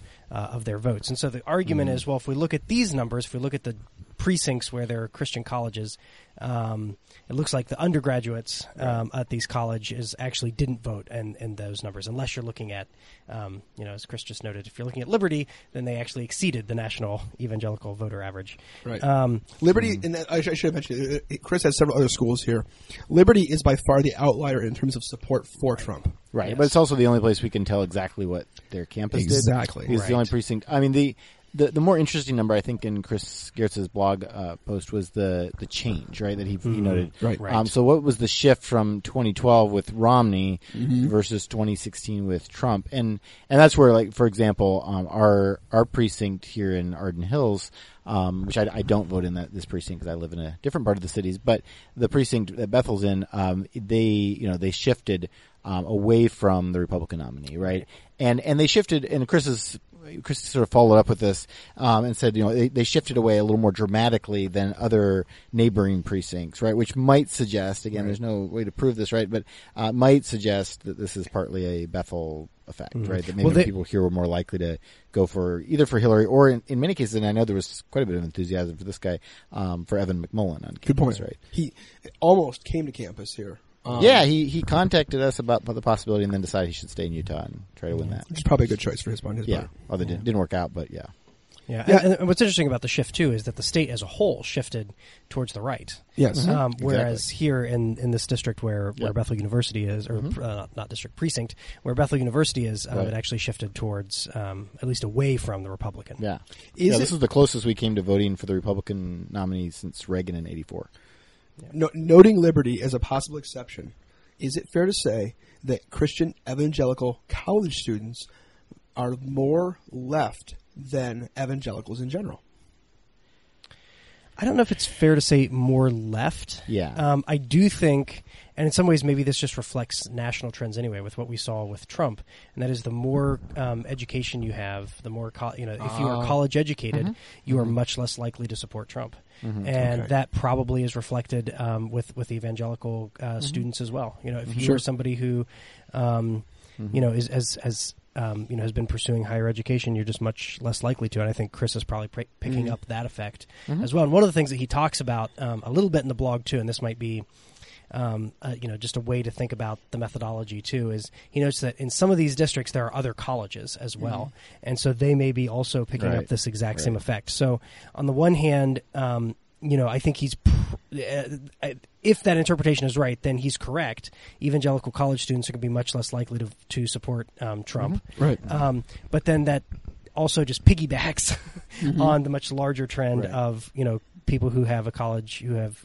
their votes, and so the argument is, well, if we look at these numbers, if we look at the precincts where there are Christian colleges, it looks like the undergraduates at these colleges actually didn't vote in those numbers, unless you're looking at, as Chris just noted, if you're looking at Liberty, then they actually exceeded the national evangelical voter average. Right. Liberty, and I should have mentioned, Chris has several other schools here. Liberty is by far the outlier in terms of support for Trump. Right, yes. But it's also the only place we can tell exactly what their campus did. Exactly. It's the only precinct. I mean, the The more interesting number, I think, in Chris Garrett's blog post was the change, right, that he noted. Right. So what was the shift from 2012 with Romney versus 2016 with Trump? And that's where, like, for example, our precinct here in Arden Hills, which I don't vote in this precinct because I live in a different part of the cities, but the precinct that Bethel's in, they shifted away from the Republican nominee, right? And they shifted, and Chris sort of followed up with this and said, they shifted away a little more dramatically than other neighboring precincts, right? Which might suggest, again, there's no way to prove this, right? But might suggest that this is partly a Bethel effect, right? That maybe people here were more likely to go for Hillary or in many cases, and I know there was quite a bit of enthusiasm for this guy, for Evan McMullen on campus, good point. Right? He almost came to campus here. He contacted us about the possibility and then decided he should stay in Utah and try to win that. Which is probably a good choice for his part. Yeah, although it didn't work out, but yeah. Yeah, yeah. And what's interesting about the shift, too, is that the state as a whole shifted towards the right. Yes. Whereas here in this district where Bethel University is, or not district, precinct, where Bethel University is, it actually shifted towards, at least away from the Republican. Yeah. This is the closest we came to voting for the Republican nominee since Reagan in 1984. Yeah. Noting liberty as a possible exception, is it fair to say that Christian evangelical college students are more left than evangelicals in general? I don't know if it's fair to say more left. Yeah. I do think, and in some ways maybe this just reflects national trends anyway with what we saw with Trump, and that is the more education you have, the more, if you are college educated, you are much less likely to support Trump. Mm-hmm. And that probably is reflected with the evangelical students as well. If you are somebody who, is as has been pursuing higher education, you're just much less likely to. And I think Chris is probably picking up that effect as well. And one of the things that he talks about a little bit in the blog too, and this might be, just a way to think about the methodology too, is he notes that in some of these districts there are other colleges as well, and so they may be also picking up this exact same effect. So on the one hand, I think he's, if that interpretation is right, then he's correct. Evangelical college students are going to be much less likely to support Trump. Right. But then that also just piggybacks on the much larger trend of, people who have a college, who have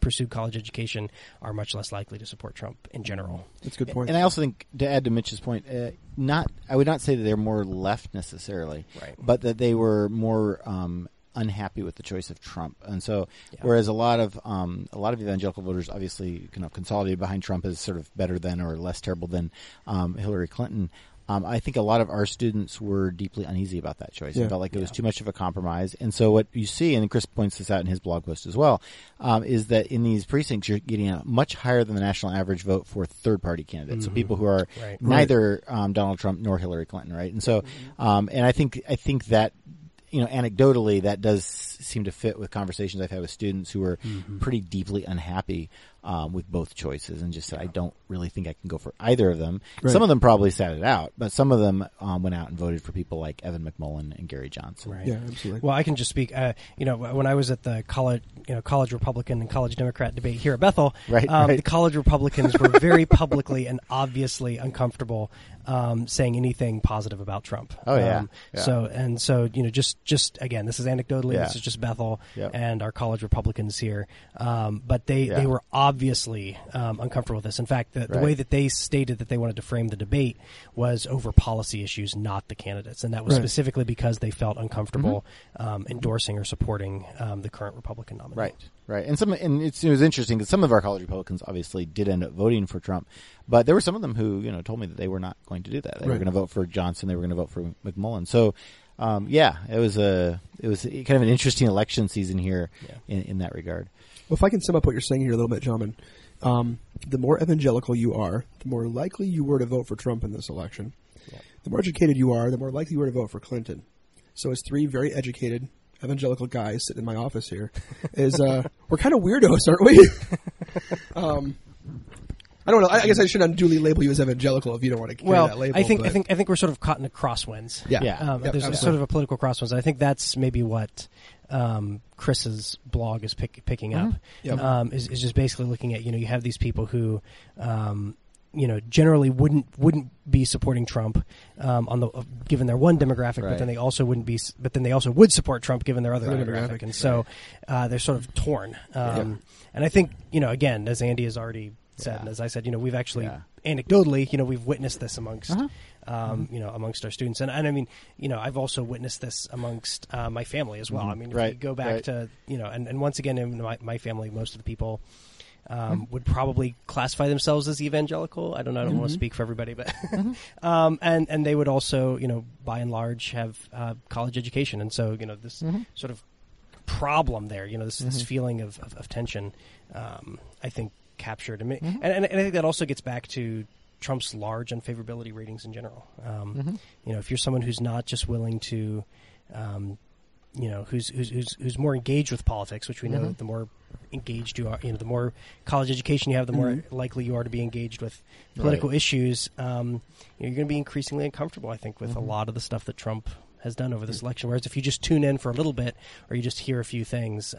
pursued college education are much less likely to support Trump in general. That's a good point. And I also think, to add to Mitch's point, I would not say that they're more left necessarily, but that they were more unhappy with the choice of Trump. And so whereas a lot of evangelical voters obviously consolidated behind Trump as sort of better than or less terrible than Hillary Clinton, I think a lot of our students were deeply uneasy about that choice. They felt like it was too much of a compromise. And so what you see, and Chris points this out in his blog post as well, is that in these precincts you're getting a much higher than the national average vote for third-party candidates, so people who are neither Donald Trump nor Hillary Clinton, right? And so, and I think that, anecdotally, that does seem to fit with conversations I've had with students who are pretty deeply unhappy with both choices and just said, I don't really think I can go for either of them. Right. Some of them probably sat it out, but some of them went out and voted for people like Evan McMullen and Gary Johnson. Right. Yeah, absolutely. Well, I can just speak, when I was at the college Republican and college Democrat debate here at Bethel, the college Republicans were very publicly and obviously uncomfortable saying anything positive about Trump. Oh, yeah. So, just again, this is anecdotally, this is just Bethel and our college Republicans here. But they were obviously uncomfortable with this. In fact, the way that they stated that they wanted to frame the debate was over policy issues, not the candidates. And that was specifically because they felt uncomfortable endorsing or supporting the current Republican nominee. Right. And it was interesting because some of our college Republicans obviously did end up voting for Trump, but there were some of them who, told me that they were not going to do that. They were going to vote for Johnson. They were going to vote for McMullen. So, it was kind of an interesting election season here in that regard. Well, if I can sum up what you're saying here a little bit, John, the more evangelical you are, the more likely you were to vote for Trump in this election. Yeah. The more educated you are, the more likely you were to vote for Clinton. So as three very educated evangelical guys sitting in my office here, we're kind of weirdos, aren't we? I don't know. I guess I should unduly label you as evangelical if you don't want to carry that label. I think we're sort of caught in a crosswinds. Yeah. There's sort of a political crosswinds. I think that's maybe what Chris's blog is picking up. Is just basically looking at you have these people who you know, generally wouldn't be supporting Trump on the given their one demographic, right. But then they also wouldn't be, but then they also would support Trump given their other demographic, and so they're sort of torn. And I think, you know, again, as Andy has already said, and as I said, you know, we've actually anecdotally, you know, we've witnessed this amongst. You know, amongst our students. And I mean, you know, I've also witnessed this amongst my family as well. I mean, if you go back to, you know, and once again, in my family, most of the people would probably classify themselves as evangelical. I don't want to speak for everybody, but and they would also, you know, by and large have college education. And so, you know, this sort of problem there, you know, this feeling of tension, I think captured. I mean, and I think that also gets back to Trump's large unfavorability ratings in general. You know, if you're someone who's not just willing to, you know, who's more engaged with politics, which we know the more engaged you are, you know, the more college education you have, the more likely you are to be engaged with political issues. You know, you're going to be increasingly uncomfortable, I think, with a lot of the stuff that Trump has done over this election. Whereas if you just tune in for a little bit, or you just hear a few things,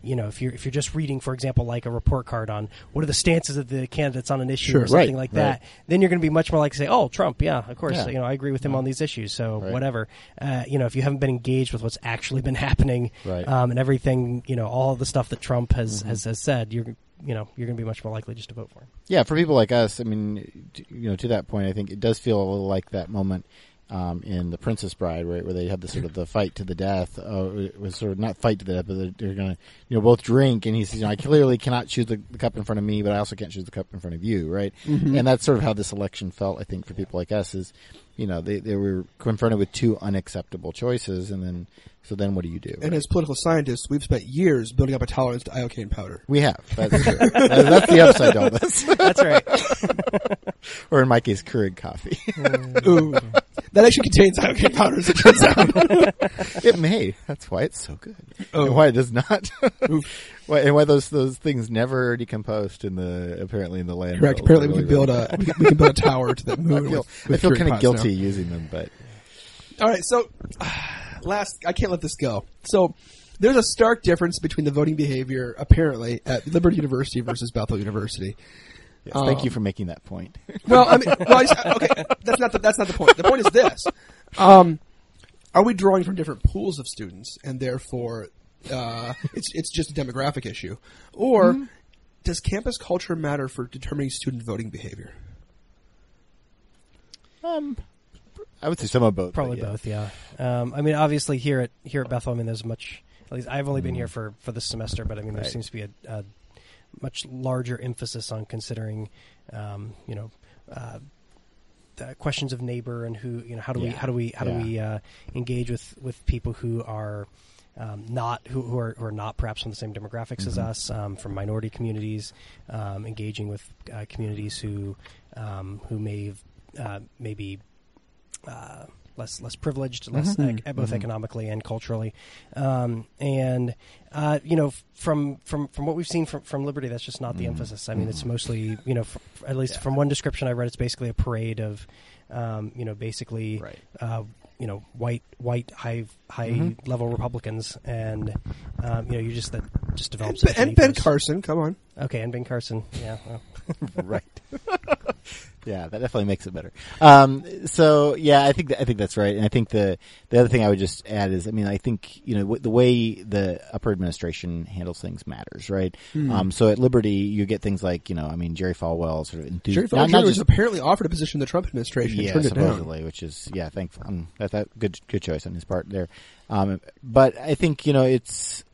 you know, if you're just reading, for example, like a report card on what are the stances of the candidates on an issue or something like that, then you're going to be much more likely to say, "Oh, Trump, of course, you know, I agree with him on these issues." So whatever, you know, if you haven't been engaged with what's actually been happening and everything, you know, all the stuff that Trump has said, you're going to be much more likely just to vote for him. Yeah, for people like us, I mean, you know, to that point, I think it does feel a little like that moment. In The Princess Bride, right, where they had the sort of the fight to the death, it was sort of not fight to the death, but they're going to, you know, both drink. And he says, you know, I clearly cannot choose the cup in front of me, but I also can't choose the cup in front of you, right? And that's sort of how this election felt, I think, for people like us is, you know, they were confronted with two unacceptable choices. And then, so then what do you do? And as political scientists, we've spent years building up a tolerance to iocane powder. We have. That's true. That's the upside to all this. That's right. Or in my case, Keurig coffee. Ooh. That actually contains iocane powder, as it turns out. It may. That's why it's so good. Oh. And why it does not. Why those things never decomposed apparently in the land. Correct. Apparently really we can build a tower to the moon. I feel kind of guilty now. Using them, but. All right. So I can't let this go. So there's a stark difference between the voting behavior apparently at Liberty University versus Bethel University. Yes, thank you for making that point. Okay, that's not the point. The point is this: are we drawing from different pools of students, and therefore it's just a demographic issue, or does campus culture matter for determining student voting behavior? I would say some of both. Probably both, yeah. I mean, obviously here at Bethel, I mean, there's much. At least I've only been here for this semester, but I mean, there seems to be a much larger emphasis on considering, you know, the questions of neighbor and who, you know, how do we engage with people who are not perhaps from the same demographics as us, from minority communities, engaging with communities who may have, maybe. Less privileged, less both economically and culturally, and you know, from what we've seen from Liberty, that's just not the emphasis. I mean, it's mostly, you know, at least from one description I read, it's basically a parade of, you know, basically, you know, white high level Republicans, and you know, you just that just develops. And Ben Carson, come on, okay, and Ben Carson, yeah, well. Right. Yeah, that definitely makes it better. So yeah, I think that's right. And I think the other thing I would just add is, I mean, I think, you know, the way the upper administration handles things matters, right? So at Liberty, you get things like, you know, I mean, Jerry Falwell sort of enthusiastic. Jerry Falwell Jr. was apparently offered a position in the Trump administration. Yeah, supposedly, which is thankful. That good choice on his part there. But I think, you know, it's.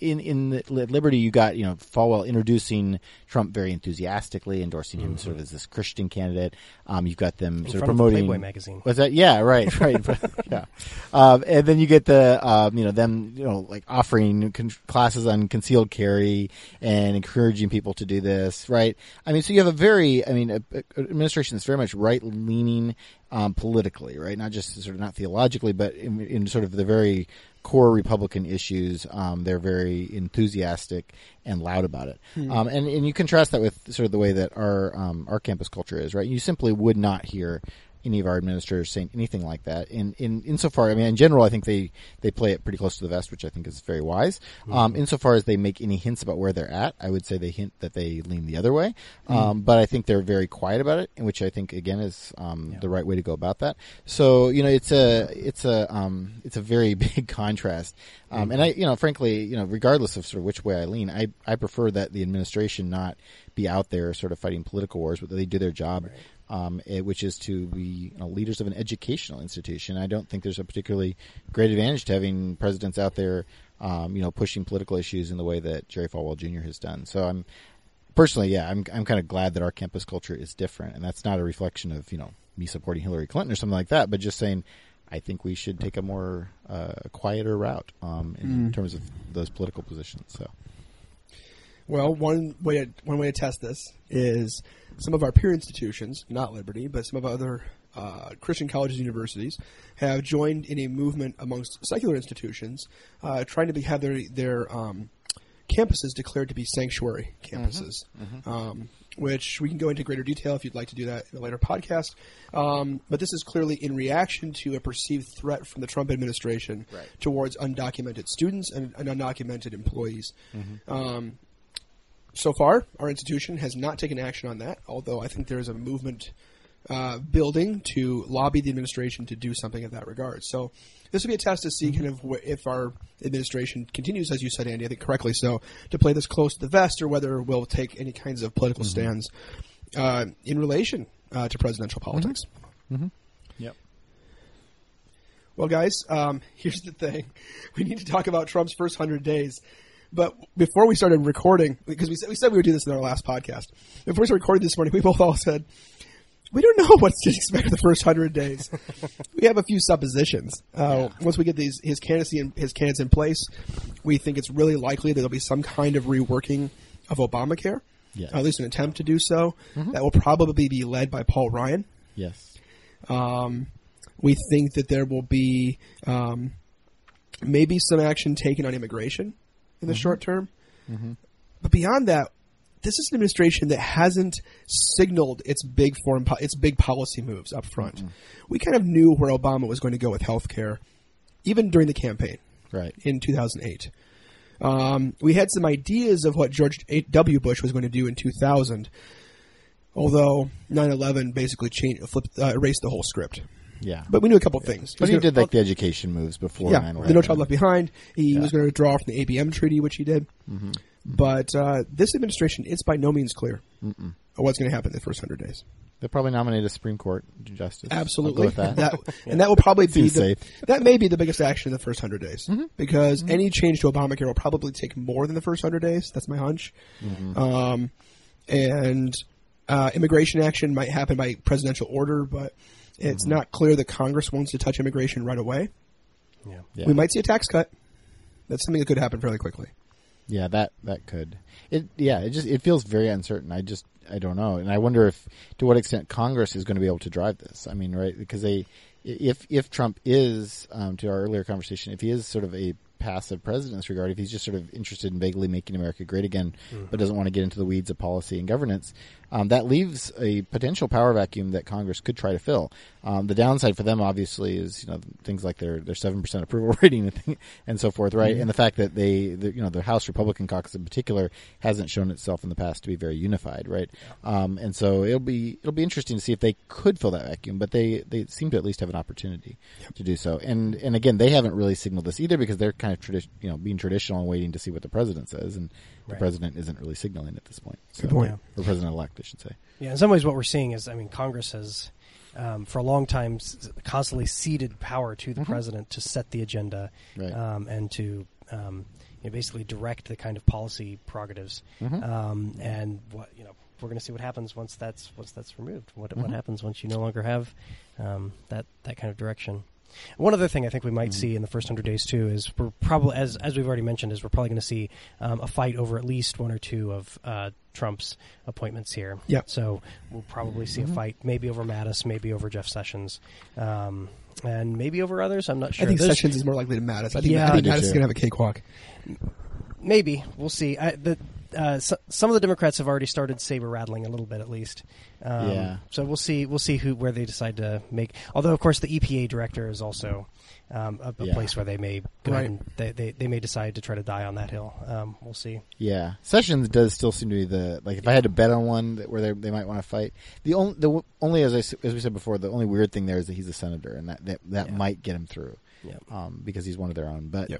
In Liberty, you got, you know, Falwell introducing Trump very enthusiastically, endorsing him sort of as this Christian candidate. You've got them in sort of promoting Playboy magazine. Was that? Yeah, right. Yeah, and then you get the you know, them, you know, like offering classes on concealed carry and encouraging people to do this, right? I mean, so you have an administration that's very much right leaning politically, right? Not just sort of not theologically, but in sort of the very core Republican issues, they're very enthusiastic and loud about it. And you contrast that with sort of the way that our campus culture is, right? You simply would not hear any of our administrators saying anything like that. Insofar, I mean, in general, I think they play it pretty close to the vest, which I think is very wise. Mm-hmm. Insofar as they make any hints about where they're at, I would say they hint that they lean the other way. But I think they're very quiet about it, which I think, again, is the right way to go about that. So, you know, it's a very big contrast. And I, you know, frankly, you know, regardless of sort of which way I lean, I prefer that the administration not be out there sort of fighting political wars, but that they do their job. Right. Which is to be leaders of an educational institution. I don't think there's a particularly great advantage to having presidents out there, pushing political issues in the way that Jerry Falwell Jr. has done. So I'm personally, I'm kind of glad that our campus culture is different, and that's not a reflection of me supporting Hillary Clinton or something like that, but just saying I think we should take a more quieter route in terms of those political positions. So. Well, one way to test this is some of our peer institutions, not Liberty, but some of other Christian colleges and universities have joined in a movement amongst secular institutions trying to have their campuses declared to be sanctuary campuses, which we can go into greater detail if you'd like to do that in a later podcast. But this is clearly in reaction to a perceived threat from the Trump administration towards undocumented students and undocumented employees. So far, our institution has not taken action on that, although I think there is a movement building to lobby the administration to do something in that regard. So this would be a test to see kind of if our administration continues, as you said, Andy, I think correctly so, to play this close to the vest or whether we'll take any kinds of political stands in relation to presidential politics. Well, guys, here's the thing. We need to talk about Trump's first 100 days. But before we started recording, because we said we would do this in our last podcast, before we started recording this morning, we both all said, we don't know what to expect in the first 100 days. We have a few suppositions. Once we get his candidacy in place, we think it's really likely that there'll be some kind of reworking of Obamacare, at least an attempt to do so. That will probably be led by Paul Ryan. We think that there will be maybe some action taken on immigration in the short term. But beyond that, this is an administration that hasn't signaled its big big policy moves up front. We kind of knew where Obama was going to go with health care, even during the campaign in 2008. We had some ideas of what George W. Bush was going to do in 2000, although 9/11 basically erased the whole script. But we knew a couple things. But he did like the education moves before 9/11. The No Child Left Behind. He was going to withdraw from the ABM treaty, which he did. But this administration, it's by no means clear what's going to happen in the first 100 days. They'll probably nominate a Supreme Court justice. Absolutely. I'll go with that. And that will probably be that may be the biggest action in the first 100 days because any change to Obamacare will probably take more than the first 100 days. That's my hunch. Immigration action might happen by presidential order, but it's not clear that Congress wants to touch immigration right away. We might see a tax cut. That's something that could happen fairly quickly. That could. It feels very uncertain. I don't know. And I wonder to what extent Congress is going to be able to drive this. I mean, right, because if Trump is, to our earlier conversation, if he is sort of a passive president in this regard, if he's just sort of interested in vaguely making America great again, but doesn't want to get into the weeds of policy and governance, that leaves a potential power vacuum that Congress could try to fill. The downside for them, obviously, is things like their 7% approval rating and so forth, right? And the fact that the House Republican caucus in particular hasn't shown itself in the past to be very unified, right? And so it'll be interesting to see if they could fill that vacuum, but they seem to at least have an opportunity to do so. And again, they haven't really signaled this either because they're kind of being traditional and waiting to see what the president says, and the president isn't really signaling at this point. So, good point. Or president-elect, I should say. Yeah, in some ways what we're seeing is, I mean, Congress has for a long time constantly ceded power to the president to set the agenda and to basically direct the kind of policy prerogatives. And what we're going to see what happens once that's removed. What happens once you no longer have that kind of direction. One other thing I think we might see in the first 100 days, too, is we're probably, as we've already mentioned, is we're probably going to see a fight over at least one or two of Trump's appointments here. So we'll probably see a fight maybe over Mattis, maybe over Jeff Sessions, and maybe over others. I'm not sure. I think Sessions is more likely to Mattis. I think Mattis is going to have a cakewalk. Maybe. We'll see. some of the Democrats have already started saber rattling a little bit, at least. So we'll see where they decide to make. Although, of course, the EPA director is also a place where they may go and they may decide to try to die on that hill. We'll see. Yeah, Sessions does still seem to be the like. If I had to bet on one where they might want to fight, the only as we said before, the only weird thing there is that he's a senator, and that might get him through. Yep. Because he's one of their own, but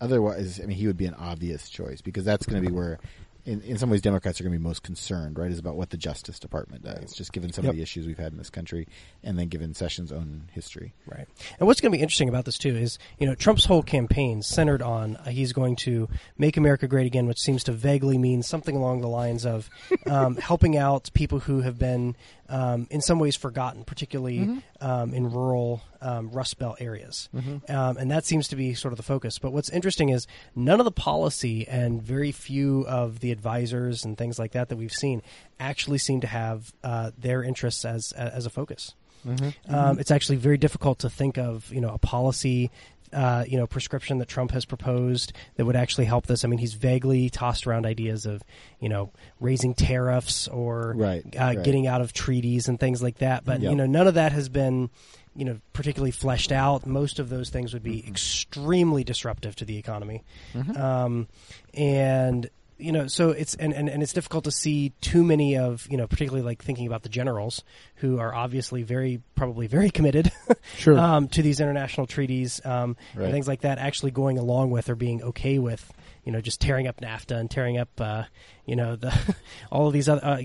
otherwise, I mean, he would be an obvious choice because that's going to be where, in some ways, Democrats are going to be most concerned, right? Is about what the Justice Department does, just given some of the issues we've had in this country, and then given Sessions' own history, right? And what's going to be interesting about this too is, you know, Trump's whole campaign centered on he's going to make America great again, which seems to vaguely mean something along the lines of helping out people who have been. In some ways forgotten, particularly in rural Rust Belt areas. And that seems to be sort of the focus. But what's interesting is none of the policy and very few of the advisors and things like that we've seen actually seem to have their interests as a focus. It's actually very difficult to think of, you know, a policy prescription that Trump has proposed that would actually help this. I mean, he's vaguely tossed around ideas of, you know, raising tariffs or getting out of treaties and things like that. But, you know, none of that has been, you know, particularly fleshed out. Most of those things would be extremely disruptive to the economy. And, you know, so it's and it's difficult to see too many of, you know, particularly like thinking about the generals who are obviously probably very committed to these international treaties and things like that actually going along with or being okay with, you know, just tearing up NAFTA and tearing up, you know, the all of these other, I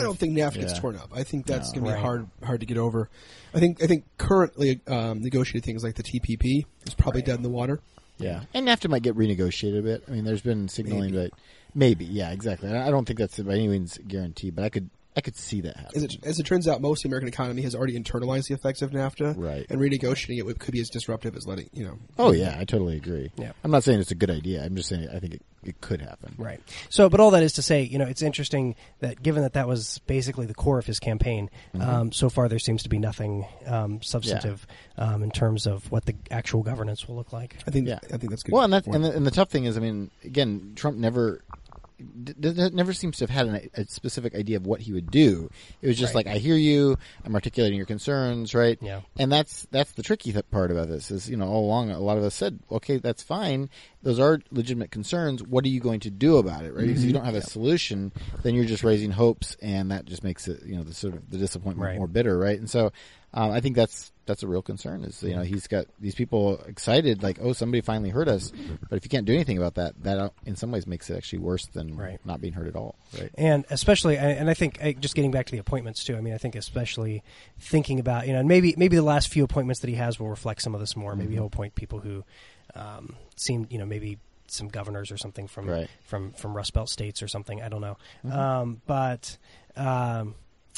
don't think NAFTA gets torn up. I think that's going to be hard to get over. I think currently negotiating things like the TPP is probably dead in the water. Yeah, and NAFTA might get renegotiated a bit. I mean, there's been signaling that maybe, yeah, exactly. I don't think that's by any means guaranteed, but I could see that happening. As it turns out, most of the American economy has already internalized the effects of NAFTA, and renegotiating it could be as disruptive as letting, you know. Oh yeah, I totally agree. Yeah. I'm not saying it's a good idea. I'm just saying I think it could happen. Right. So, but all that is to say, you know, it's interesting that given that was basically the core of his campaign, so far there seems to be nothing substantive in terms of what the actual governance will look like. I think that's good. Well, and the tough thing is, I mean, again, Trump never seems to have had a specific idea of what he would do. It was just like, I hear you, I'm articulating your concerns, right? Yeah. And that's the tricky part about this is, you know, all along a lot of us said, okay, that's fine. Those are legitimate concerns. What are you going to do about it, right? Because if you don't have a solution, then you're just raising hopes, and that just makes it, you know, the sort of the disappointment more bitter, right? And so I think that's a real concern is, you know, he's got these people excited like, oh, somebody finally heard us. But if you can't do anything about that in some ways makes it actually worse than not being heard at all. Right. And especially, and I think just getting back to the appointments too, I mean, I think especially thinking about, you know, and maybe the last few appointments that he has will reflect some of this more. Maybe he'll appoint people who seem, you know, maybe some governors or something from Rust Belt states or something. I don't know.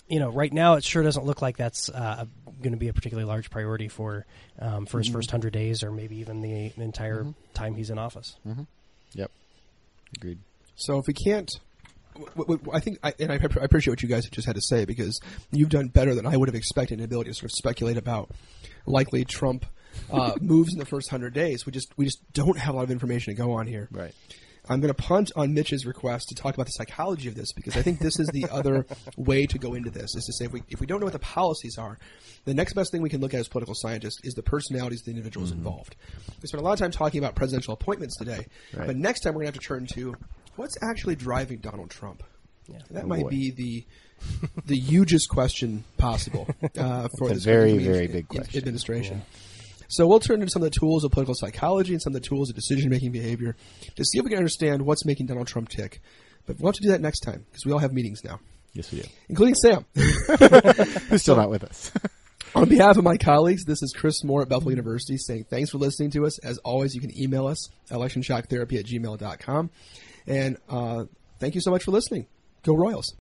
You know, right now it sure doesn't look like that's going to be a particularly large priority for his first 100 days or maybe even the entire time he's in office. Yep. Agreed. So if we can't – I think – and I appreciate what you guys just had to say because you've done better than I would have expected an ability to sort of speculate about likely Trump moves in the first 100 days. We just don't have a lot of information to go on here. Right. I'm going to punt on Mitch's request to talk about the psychology of this because I think this is the other way to go into this is to say if we don't know what the policies are, the next best thing we can look at as political scientists is the personalities of the individuals involved. We spent a lot of time talking about presidential appointments today, but next time we're going to have to turn to what's actually driving Donald Trump. Yeah. That might be the hugest question possible for this very, very big question. Administration. Yeah. So we'll turn to some of the tools of political psychology and some of the tools of decision-making behavior to see if we can understand what's making Donald Trump tick. But we'll have to do that next time because we all have meetings now. Yes, we do. Including Sam. Who's still not with us. On behalf of my colleagues, this is Chris Moore at Bethel University saying thanks for listening to us. As always, you can email us, electionshocktherapy@gmail.com. And thank you so much for listening. Go Royals.